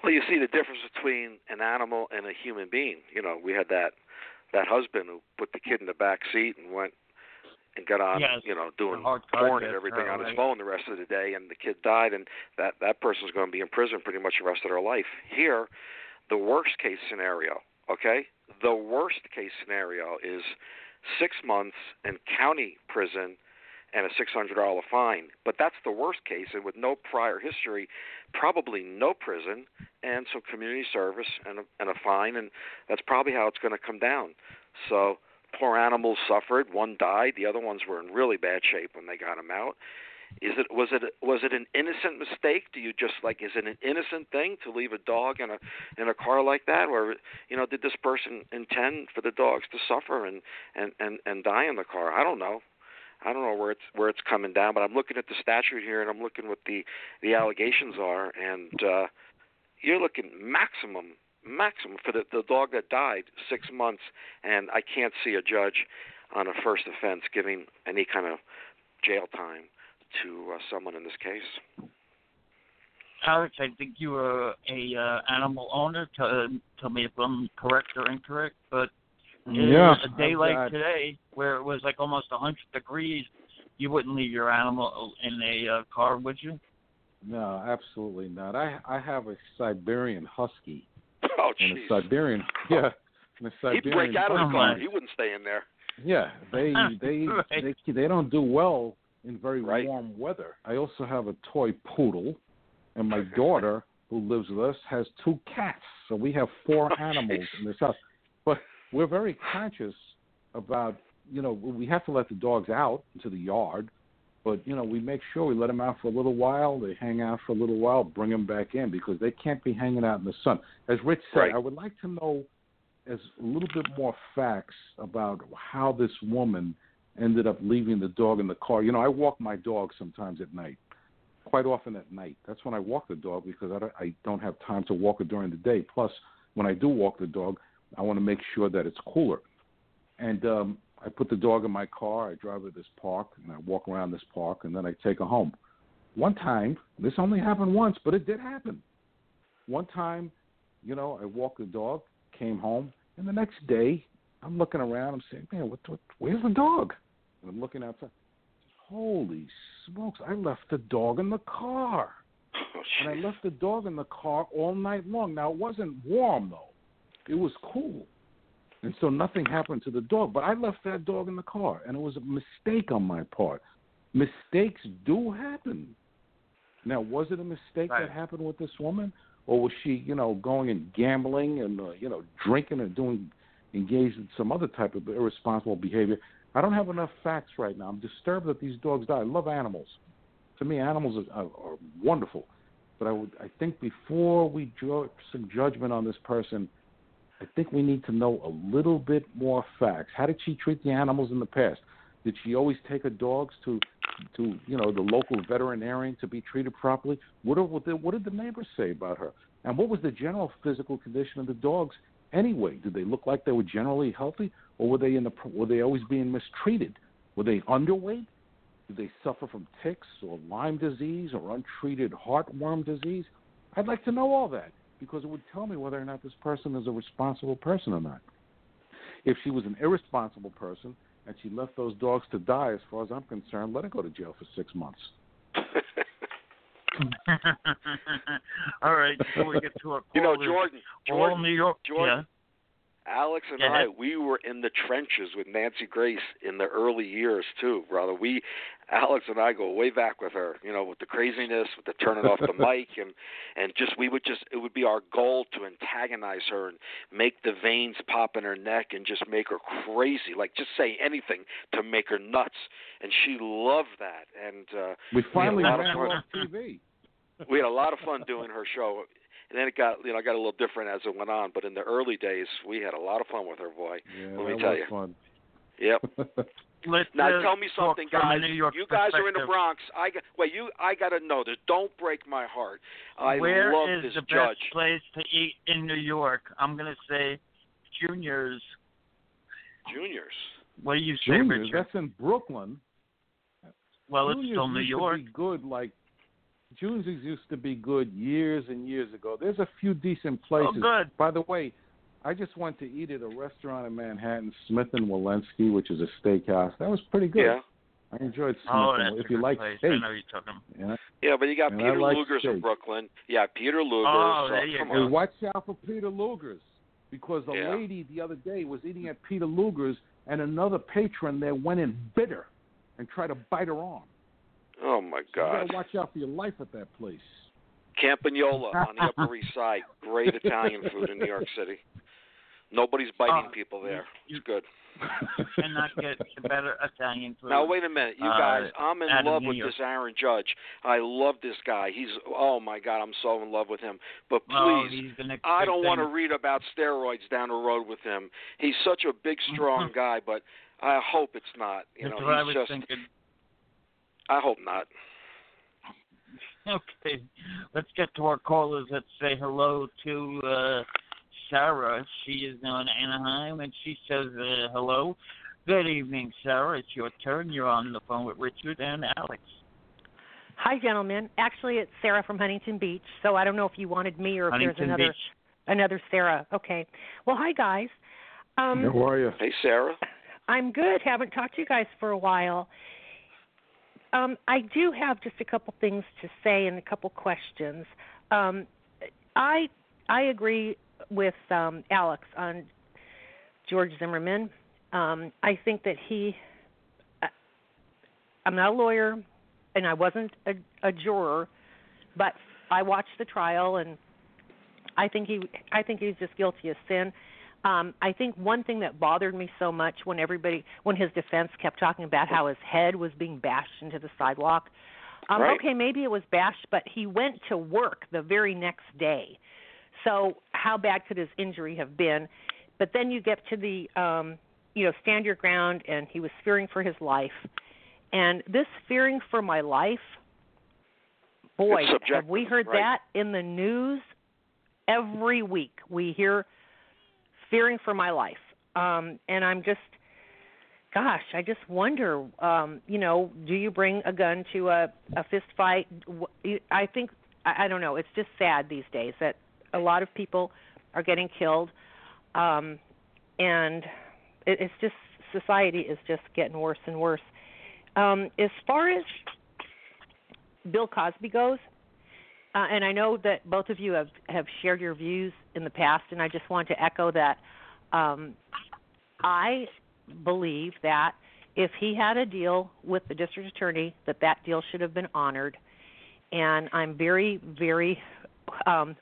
Well, you see the difference between an animal and a human being. You know, we had that husband who put the kid in the back seat and went and got on, yes, you know, doing porn and everything on his phone the rest of the day, and the kid died, and that person's going to be in prison pretty much the rest of their life. Here, the worst-case scenario, okay? The worst-case scenario is 6 months in county prison and a $600 fine. But that's the worst case, and with no prior history, probably no prison and some community service and a fine, and that's probably how it's going to come down. So poor animals suffered. One died. The other ones were in really bad shape when they got them out. Was it an innocent mistake? Do you just like, is it an innocent thing to leave a dog in a car like that? Or, you know, did this person intend for the dogs to suffer and die in the car? I don't know. I don't know where it's coming down, but I'm looking at the statute here and I'm looking what the allegations are, and you're looking maximum for the dog that died, 6 months, and I can't see a judge on a first offense giving any kind of jail time to someone in this case. Alex, I think you are a animal owner. Tell me if I'm correct or incorrect, but yeah, a day today, where it was like almost 100 degrees, you wouldn't leave your animal in a car, would you? No, absolutely not. I have a Siberian husky. Oh, jeez. He'd break out of the car. He wouldn't stay in there. Yeah, they don't do well in very warm weather. I also have a toy poodle, and my daughter, who lives with us, has 2 cats. So we have 4 animals in this house. But we're very conscious about, you know, we have to let the dogs out into the yard, but, you know, we make sure we let them out for a little while, they hang out for a little while, bring them back in, because they can't be hanging out in the sun. As Rich said, I would like to know as a little bit more facts about how this woman ended up leaving the dog in the car. You know, I walk my dog sometimes at night, quite often at night. That's when I walk the dog, because I don't have time to walk it during the day. Plus, when I do walk the dog, I want to make sure that it's cooler. And I put the dog in my car, I drive to this park, and I walk around this park, and then I take her home. One time, this only happened once, but it did happen. One time, you know, I walked the dog, came home, and the next day, I'm looking around, I'm saying, man, where's the dog? And I'm looking outside. Holy smokes, I left the dog in the car. Oh, and I left the dog in the car all night long. Now, it wasn't warm, though. It was cool. And so nothing happened to the dog. But I left that dog in the car, and it was a mistake on my part. Mistakes do happen. Now, was it a mistake that happened with this woman? Or was she, you know, going and gambling and, you know, drinking and engaged in some other type of irresponsible behavior? I don't have enough facts right now. I'm disturbed that these dogs die. I love animals. To me, animals are wonderful. But I think before we draw some judgment on this person, I think we need to know a little bit more facts. How did she treat the animals in the past? Did she always take her dogs to you know, the local veterinarian to be treated properly? What did the neighbors say about her? And what was the general physical condition of the dogs anyway? Did they look like they were generally healthy, or were they always being mistreated? Were they underweight? Did they suffer from ticks or Lyme disease or untreated heartworm disease? I'd like to know all that, because it would tell me whether or not this person is a responsible person or not. If she was an irresponsible person and she left those dogs to die, as far as I'm concerned, let her go to jail for 6 months. All right, before we get to our call, Jordan, New York, Jordan, yeah. Alex and I, we were in the trenches with Nancy Grace in the early years too, brother. Alex and I go way back with her, you know, with the craziness, with the turning off the mic, and just it would be our goal to antagonize her and make the veins pop in her neck and just make her crazy, like just say anything to make her nuts. And she loved that. And we finally had her on TV. We had a lot of fun doing her show, and then it got a little different as it went on. But in the early days, we had a lot of fun with her, boy. Yeah, let me tell you. Fun. Yep. Now tell me something, guys. You guys are in the Bronx. I got to know this. Don't break my heart. Where love this judge. Where is the best place to eat in New York? I'm going to say Junior's. Junior's? What do you say, Richard? That's in Brooklyn. Well, Junior's, it's still New York. Junior's used to be good years and years ago. There's a few decent places. Oh, good. By the way, I just went to eat at a restaurant in Manhattan, Smith & Wollensky, which is a steakhouse. That was pretty good. Yeah. I enjoyed Smith. If you like steak. I know you took them. Yeah, but you got Peter Luger's in Brooklyn. Yeah, Peter Luger's. Oh, there you go. And watch out for Peter Luger's, because a lady the other day was eating at Peter Luger's, and another patron there went in bitter and tried to bite her arm. Oh, my God. You got to watch out for your life at that place. Campagnola on the Upper East Side. Great Italian food in New York City. Nobody's biting people there. It's good. You cannot get better Italian food. Now, wait a minute. You guys, I'm in love with this Aaron Judge. I love this guy. Oh, my God, I'm so in love with him. But please, I don't want to read about steroids down the road with him. He's such a big, strong guy, but I hope it's not. I hope not. Okay. Let's get to our callers. Let's say hello to... Sarah, she is now in Anaheim, and she says, hello. Good evening, Sarah. It's your turn. You're on the phone with Richard and Alex. Hi, gentlemen. Actually, it's Sarah from Huntington Beach, so I don't know if you wanted me or if there's another Sarah. Okay. Well, hi, guys. How are you? Hey, Sarah. I'm good. Haven't talked to you guys for a while. I do have just a couple things to say and a couple questions. I agree with Alex on George Zimmerman. I think that I'm not a lawyer, and I wasn't a juror, but I watched the trial, and I think he was just guilty of sin. I think one thing that bothered me so much when his defense kept talking about how his head was being bashed into the sidewalk. Right. Okay, maybe it was bashed, but he went to work the very next day. So how bad could his injury have been? But then you get to the, stand your ground, and he was fearing for his life. And this fearing for my life, boy, have we heard that in the news every week. We hear fearing for my life. And I'm just, gosh, I just wonder, do you bring a gun to a fist fight? I think, I don't know, it's just sad these days that a lot of people are getting killed, and it's just society is just getting worse and worse. As far as Bill Cosby goes, and I know that both of you have shared your views in the past, and I just want to echo that. I believe that if he had a deal with the district attorney, that deal should have been honored, and I'm very, very...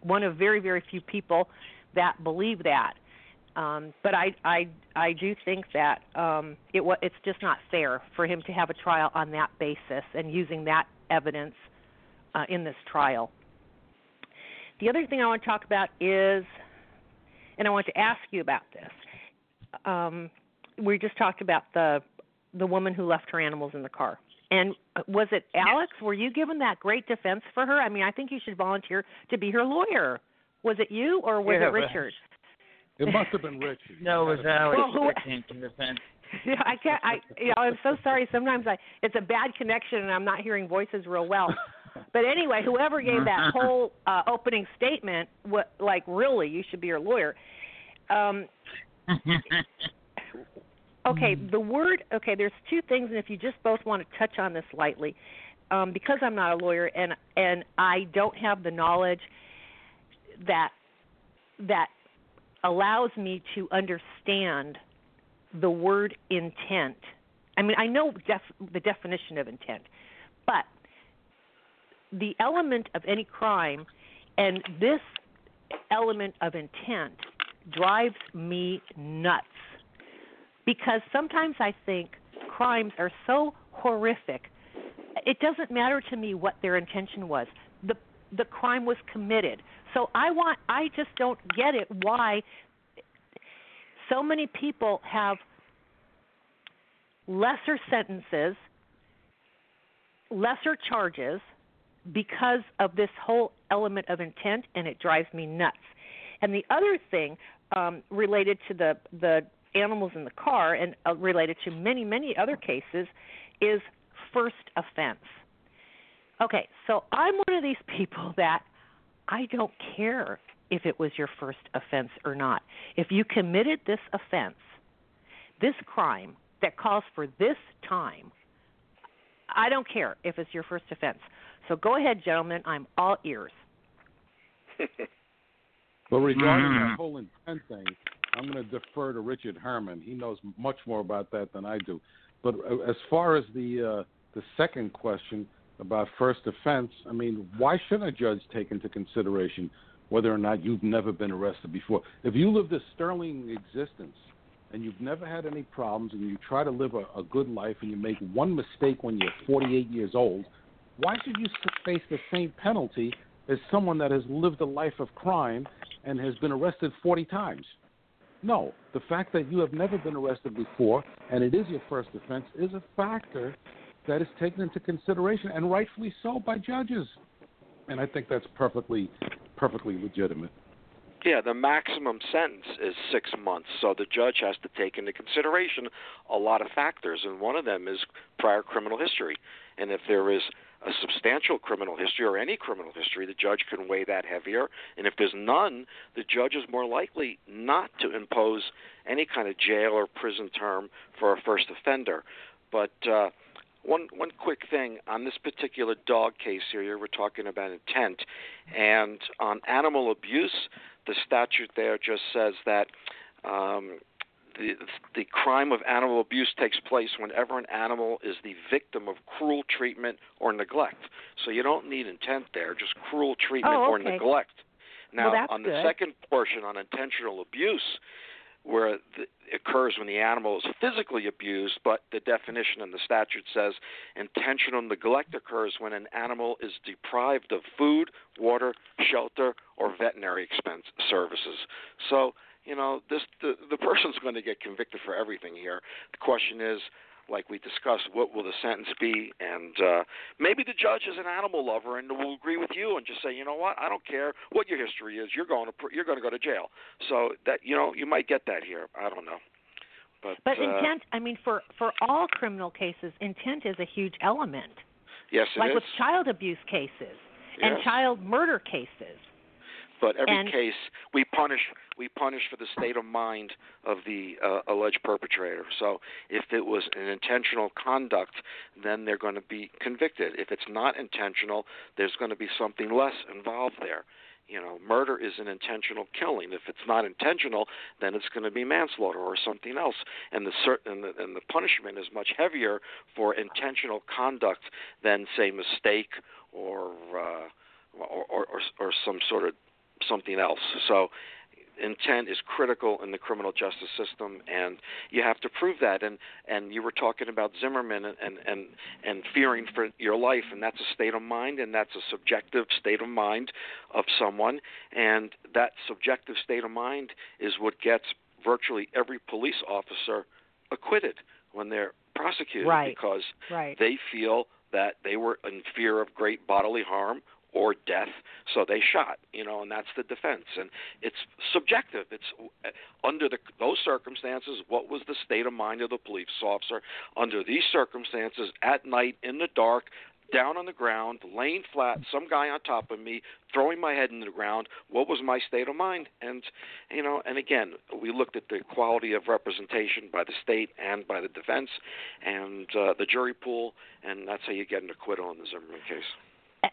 one of very, very few people that believe that. But I do think that it's just not fair for him to have a trial on that basis and using that evidence in this trial. The other thing I want to talk about is, and I want to ask you about this, we just talked about the woman who left her animals in the car. And was it Alex? Were you given that great defense for her? I mean, I think you should volunteer to be her lawyer. Was it you or was it Richard? It must have been Richard. No, it was Alex. Well, I came to defense. Yeah, I can't. I'm so sorry. Sometimes it's a bad connection, and I'm not hearing voices real well. But anyway, whoever gave that whole opening statement, really, you should be your lawyer. Okay, there's two things, and if you just both want to touch on this lightly, because I'm not a lawyer and I don't have the knowledge that allows me to understand the word intent. I mean, I know the definition of intent, but the element of any crime and this element of intent drives me nuts. Because sometimes I think crimes are so horrific, it doesn't matter to me what their intention was. The crime was committed. So I just don't get it why so many people have lesser sentences, lesser charges because of this whole element of intent, and it drives me nuts. And the other thing related to the animals in the car and related to many, many other cases is first offense. Okay, so I'm one of these people that I don't care if it was your first offense or not. If you committed this offense, this crime that calls for this time, I don't care if it's your first offense. So go ahead, gentlemen. I'm all ears. Well, regarding that whole intent thing, I'm going to defer to Richard Herman. He knows much more about that than I do. But as far as the second question about first offense, I mean, why shouldn't a judge take into consideration whether or not you've never been arrested before? If you lived a sterling existence and you've never had any problems and you try to live a good life and you make one mistake when you're 48 years old, why should you face the same penalty as someone that has lived a life of crime and has been arrested 40 times? No, the fact that you have never been arrested before and it is your first offense is a factor that is taken into consideration, and rightfully so, by judges. And I think that's perfectly legitimate. Yeah, the maximum sentence is 6 months, so the judge has to take into consideration a lot of factors, and one of them is prior criminal history. And if there is a substantial criminal history or any criminal history, the judge can weigh that heavier. And if there's none, the judge is more likely not to impose any kind of jail or prison term for a first offender. But one quick thing on this particular dog case here, we're talking about intent. And on animal abuse, the statute there just says that the crime of animal abuse takes place whenever an animal is the victim of cruel treatment or neglect. So you don't need intent there, just cruel treatment or neglect. Now, on the second portion, on intentional abuse, where it occurs when the animal is physically abused, but the definition in the statute says intentional neglect occurs when an animal is deprived of food, water, shelter, or veterinary expense services. So, you know, the person's going to get convicted for everything here. The question is, like we discussed, what will the sentence be? And maybe the judge is an animal lover and will agree with you and just say, you know what, I don't care what your history is. You're going to go to jail. So that, you know, you might get that here. I don't know. But intent. I mean, for all criminal cases, intent is a huge element. Yes, it is. Like with child abuse cases and child murder cases. But every case, we punish for the state of mind of the alleged perpetrator. So if it was an intentional conduct, then they're going to be convicted. If it's not intentional, there's going to be something less involved there. You know, murder is an intentional killing. If it's not intentional, then it's going to be manslaughter or something else. And the punishment is much heavier for intentional conduct than, say, mistake or some sort of something else. So intent is critical in the criminal justice system, and you have to prove that. And you were talking about Zimmerman and fearing for your life, and that's a state of mind, and that's a subjective state of mind of someone. And that subjective state of mind is what gets virtually every police officer acquitted when they're prosecuted, because they feel that they were in fear of great bodily harm or death, so they shot, you know, and that's the defense. And it's subjective. It's under those circumstances, what was the state of mind of the police officer under these circumstances, at night, in the dark, down on the ground, laying flat, some guy on top of me, throwing my head in the ground? What was my state of mind? And, you know, and again, we looked at the quality of representation by the state and by the defense and the jury pool, and that's how you get an acquittal in the Zimmerman case.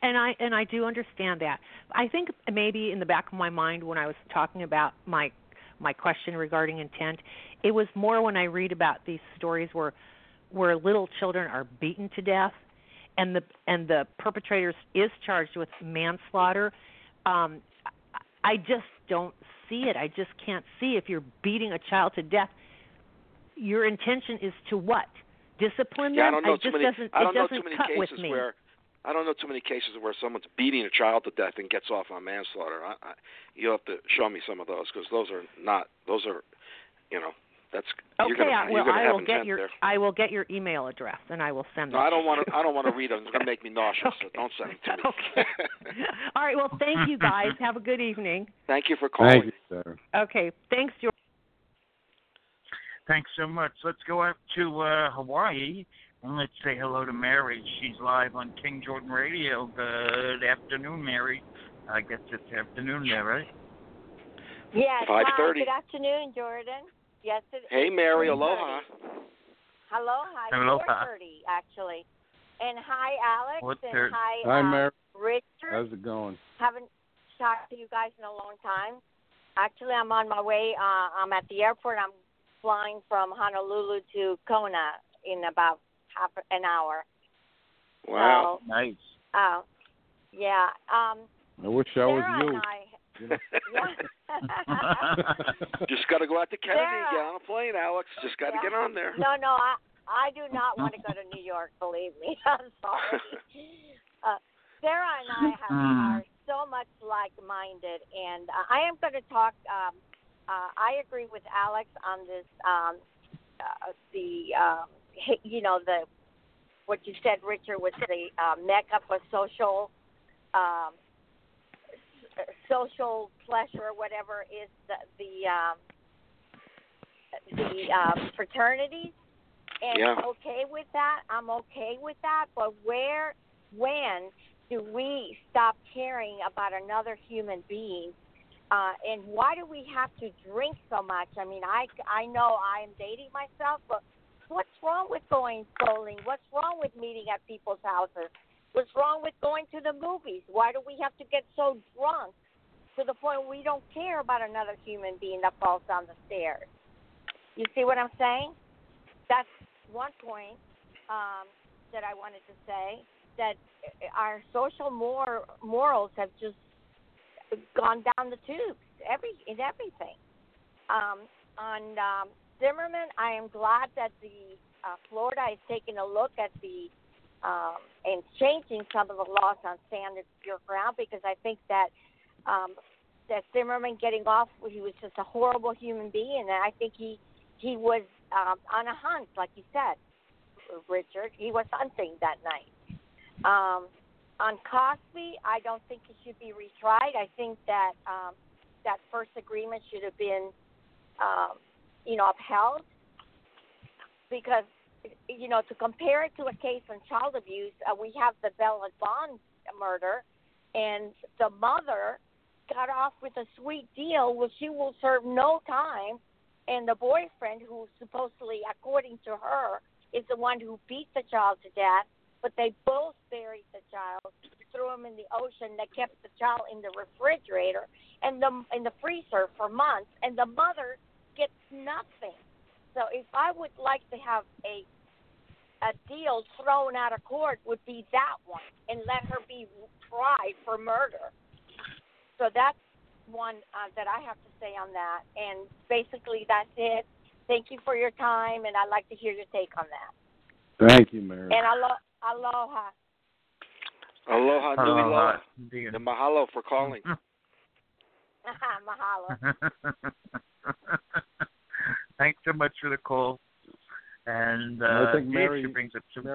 And I do understand that. I think maybe in the back of my mind when I was talking about my question regarding intent, it was more when I read about these stories where little children are beaten to death, and the perpetrator is charged with manslaughter. I just don't see it. I just can't see. If you're beating a child to death, your intention is to what? Discipline them? Yeah, I don't know too many cases where. I don't know too many cases where someone's beating a child to death and gets off on manslaughter. You'll have to show me some of those, because those are, you know, that's okay. I will get your email address and I will send them. No, I don't want to read them. It's going to make me nauseous. Okay. So don't send them to me. Okay. All right. Well, thank you guys. Have a good evening. Thank you for calling. Thank you, sir. Okay. Thanks, George. Thanks so much. Let's go up to Hawaii. And let's say hello to Mary. She's live on King Jordan Radio. Good afternoon, Mary. I guess it's afternoon there, right? Yes. 5:30. Good afternoon, Jordan. Yes, it is. Hey, Mary. Aloha. Aloha. 4:30, actually. And hi, Alex. And hi, Mary. Richard. How's it going? Haven't talked to you guys in a long time. Actually, I'm on my way. I'm at the airport. I'm flying from Honolulu to Kona in about an hour. Wow, so, nice. Oh, yeah. I wish I was you. Just got to go out to Kennedy and get on a plane, Alex. Just got to get on there. No, I do not want to go to New York, believe me. I'm sorry. Sarah and I are so much like-minded, and I am going to talk. I agree with Alex on this, you know, what you said, Richard, was the mecca for social pleasure, whatever is the fraternities, and I'm okay with that. I'm okay with that. But when do we stop caring about another human being? And why do we have to drink so much? I mean, I know I am dating myself, but what's wrong with going bowling? What's wrong with meeting at people's houses? What's wrong with going to the movies? Why do we have to get so drunk to the point where we don't care about another human being that falls down the stairs? You see what I'm saying? That's one point that I wanted to say, that our social morals have just gone down the tubes in everything. Zimmerman, I am glad that the Florida is taking a look at the and changing some of the laws on sand and pure ground, because I think that that Zimmerman getting off, he was just a horrible human being, and I think he was on a hunt, like you said, Richard. He was hunting that night. On Cosby, I don't think he should be retried. I think that that first agreement should have been upheld, because, you know, to compare it to a case on child abuse, we have the Bell and Bond murder, and the mother got off with a sweet deal where she will serve no time, and the boyfriend, who supposedly, according to her, is the one who beat the child to death, but they both buried the child, threw him in the ocean, they kept the child in the refrigerator and in the freezer for months, and the mother gets nothing. So if I would like to have a deal thrown out of court, would be that one, and let her be tried for murder. So that's one that I have to say on that. And basically, that's it. Thank you for your time, and I'd like to hear your take on that. Thank you, Mary. And aloha. Aloha, nui loa. The mahalo for calling. Mahalo. Thanks so much for the call. And I think Mary, she brings up some...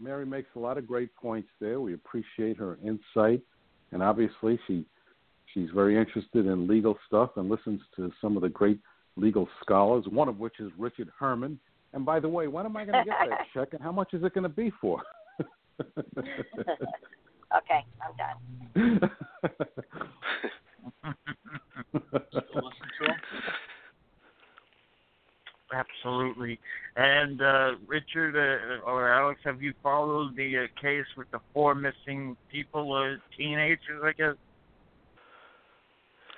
Mary makes a lot of great points there. We appreciate her insight. And obviously, she's very interested in legal stuff and listens to some of the great legal scholars, one of which is Richard Herman. And by the way, when am I going to get that check, and how much is it going to be for? Okay, I'm done. Absolutely. And Richard or Alex, have you followed the case with the four missing people, teenagers, I guess?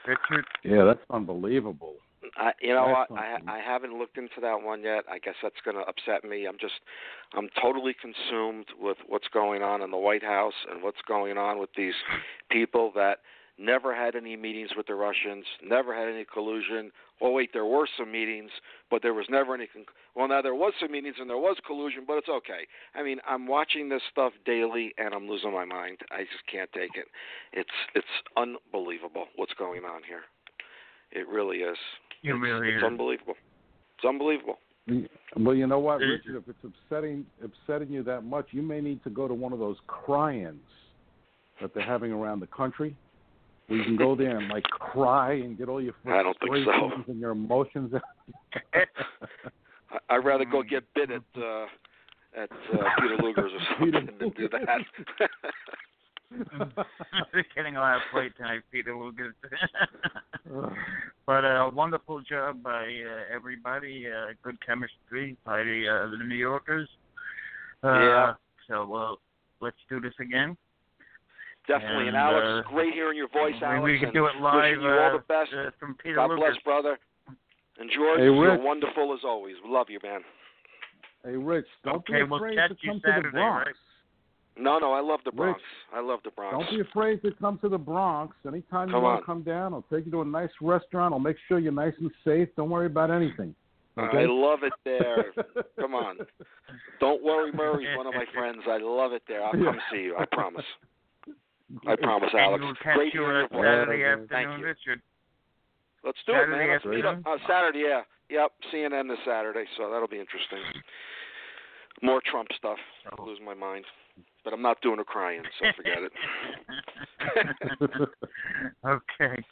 Richard? Yeah, that's unbelievable. I haven't looked into that one yet. I guess that's going to upset me. I'm totally consumed with what's going on in the White House and what's going on with these people that never had any meetings with the Russians, never had any collusion. Oh, wait, there were some meetings, but there was never any now there was some meetings and there was collusion, but it's okay. I mean, I'm watching this stuff daily, and I'm losing my mind. I just can't take it. It's unbelievable what's going on here. It really is. It's unbelievable. It's unbelievable. Well, you know what, Richard? If it's upsetting you that much, you may need to go to one of those cry-ins that they're having around the country. You can go there and like cry and get all your frustrations and your emotions out. I'd rather go get bit at Peter Luger's or something than do that. Just getting a lot of play tonight, Peter Luger's. But a wonderful job by everybody. Good chemistry by the New Yorkers. Yeah. So let's do this again. Definitely. And Alex, great hearing your voice, Alex. We can do it live. Wishing you all the best. From Peter God Luger's. Bless, brother. And George, you're wonderful as always. We love you, man. Hey, Rich, don't be afraid to come Saturday, to the Bronx. Right? No, I love the Bronx. Rich, I love the Bronx. Don't be afraid to come to the Bronx. Anytime you want to come down, I'll take you to a nice restaurant. I'll make sure you're nice and safe. Don't worry about anything. Okay? I love it there. Come on. Don't worry, Murray's one of my friends. I love it there. I'll come see you. I promise. I promise, Alex. Great hearing your voice. Thank you. Richard. Let's do Saturday, man. Let's meet up. Saturday, yeah. Yep, CNN this Saturday, so that'll be interesting. More Trump stuff. I'll lose my mind. But I'm not doing a crying, so forget it. Okay.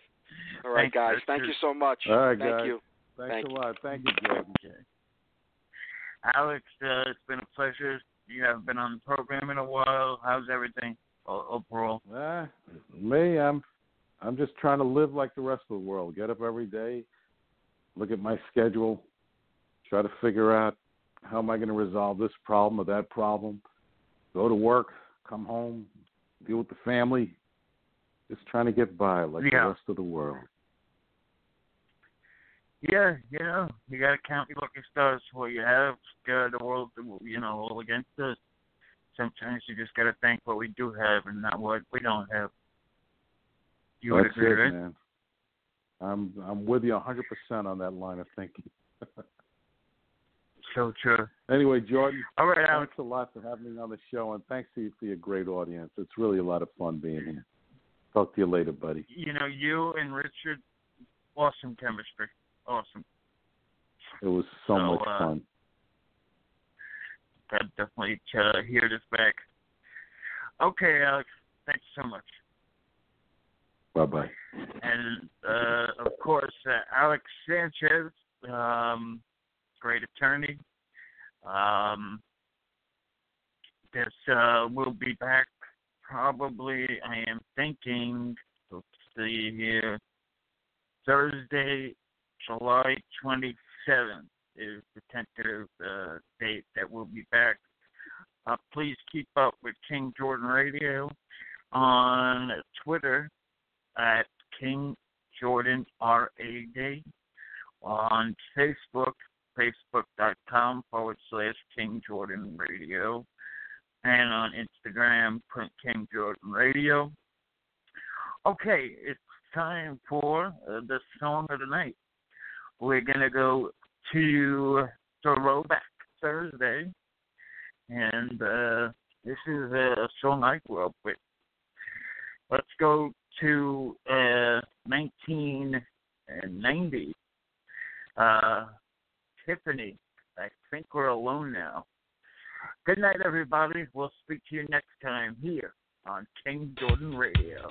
All right, guys. Thank you so much. All right, guys. Thank you. Thanks a lot. Thank you, Jordan. Alex, it's been a pleasure. You haven't been on the program in a while. How's everything? Overall, me, I'm just trying to live like the rest of the world. Get up every day, look at my schedule, try to figure out how am I going to resolve this problem or that problem. Go to work, come home, deal with the family. Just trying to get by like the rest of the world. Yeah, you know, you got to count your lucky stars before you have the world, all against us. Sometimes you just got to think what we do have and not what we don't have. You would agree, right? Man. I'm with you 100% on that line of thinking. So true. Anyway, Jordan, all right, thanks a lot for having me on the show, and thanks to you for your great audience. It's really a lot of fun being here. Talk to you later, buddy. You know, you and Richard, awesome chemistry. Awesome. It was so much fun. I'd definitely hear this back. Okay, Alex, thanks so much. Bye-bye. And, of course, Alex Sanchez, great attorney. This will be back probably, I am thinking, let's see here, Thursday, July 27th. Is the tentative date that we'll be back. Please keep up with King Jordan Radio on Twitter at King Jordan RAD, on Facebook, facebook.com/King Jordan Radio, and on Instagram, King Jordan Radio. Okay, it's time for the song of the night. We're going to go to Throwback Thursday, and this is a song I grew up with. Let's go to 1990. Tiffany, I think we're alone now. Good night, everybody. We'll speak to you next time here on King Jordan Radio.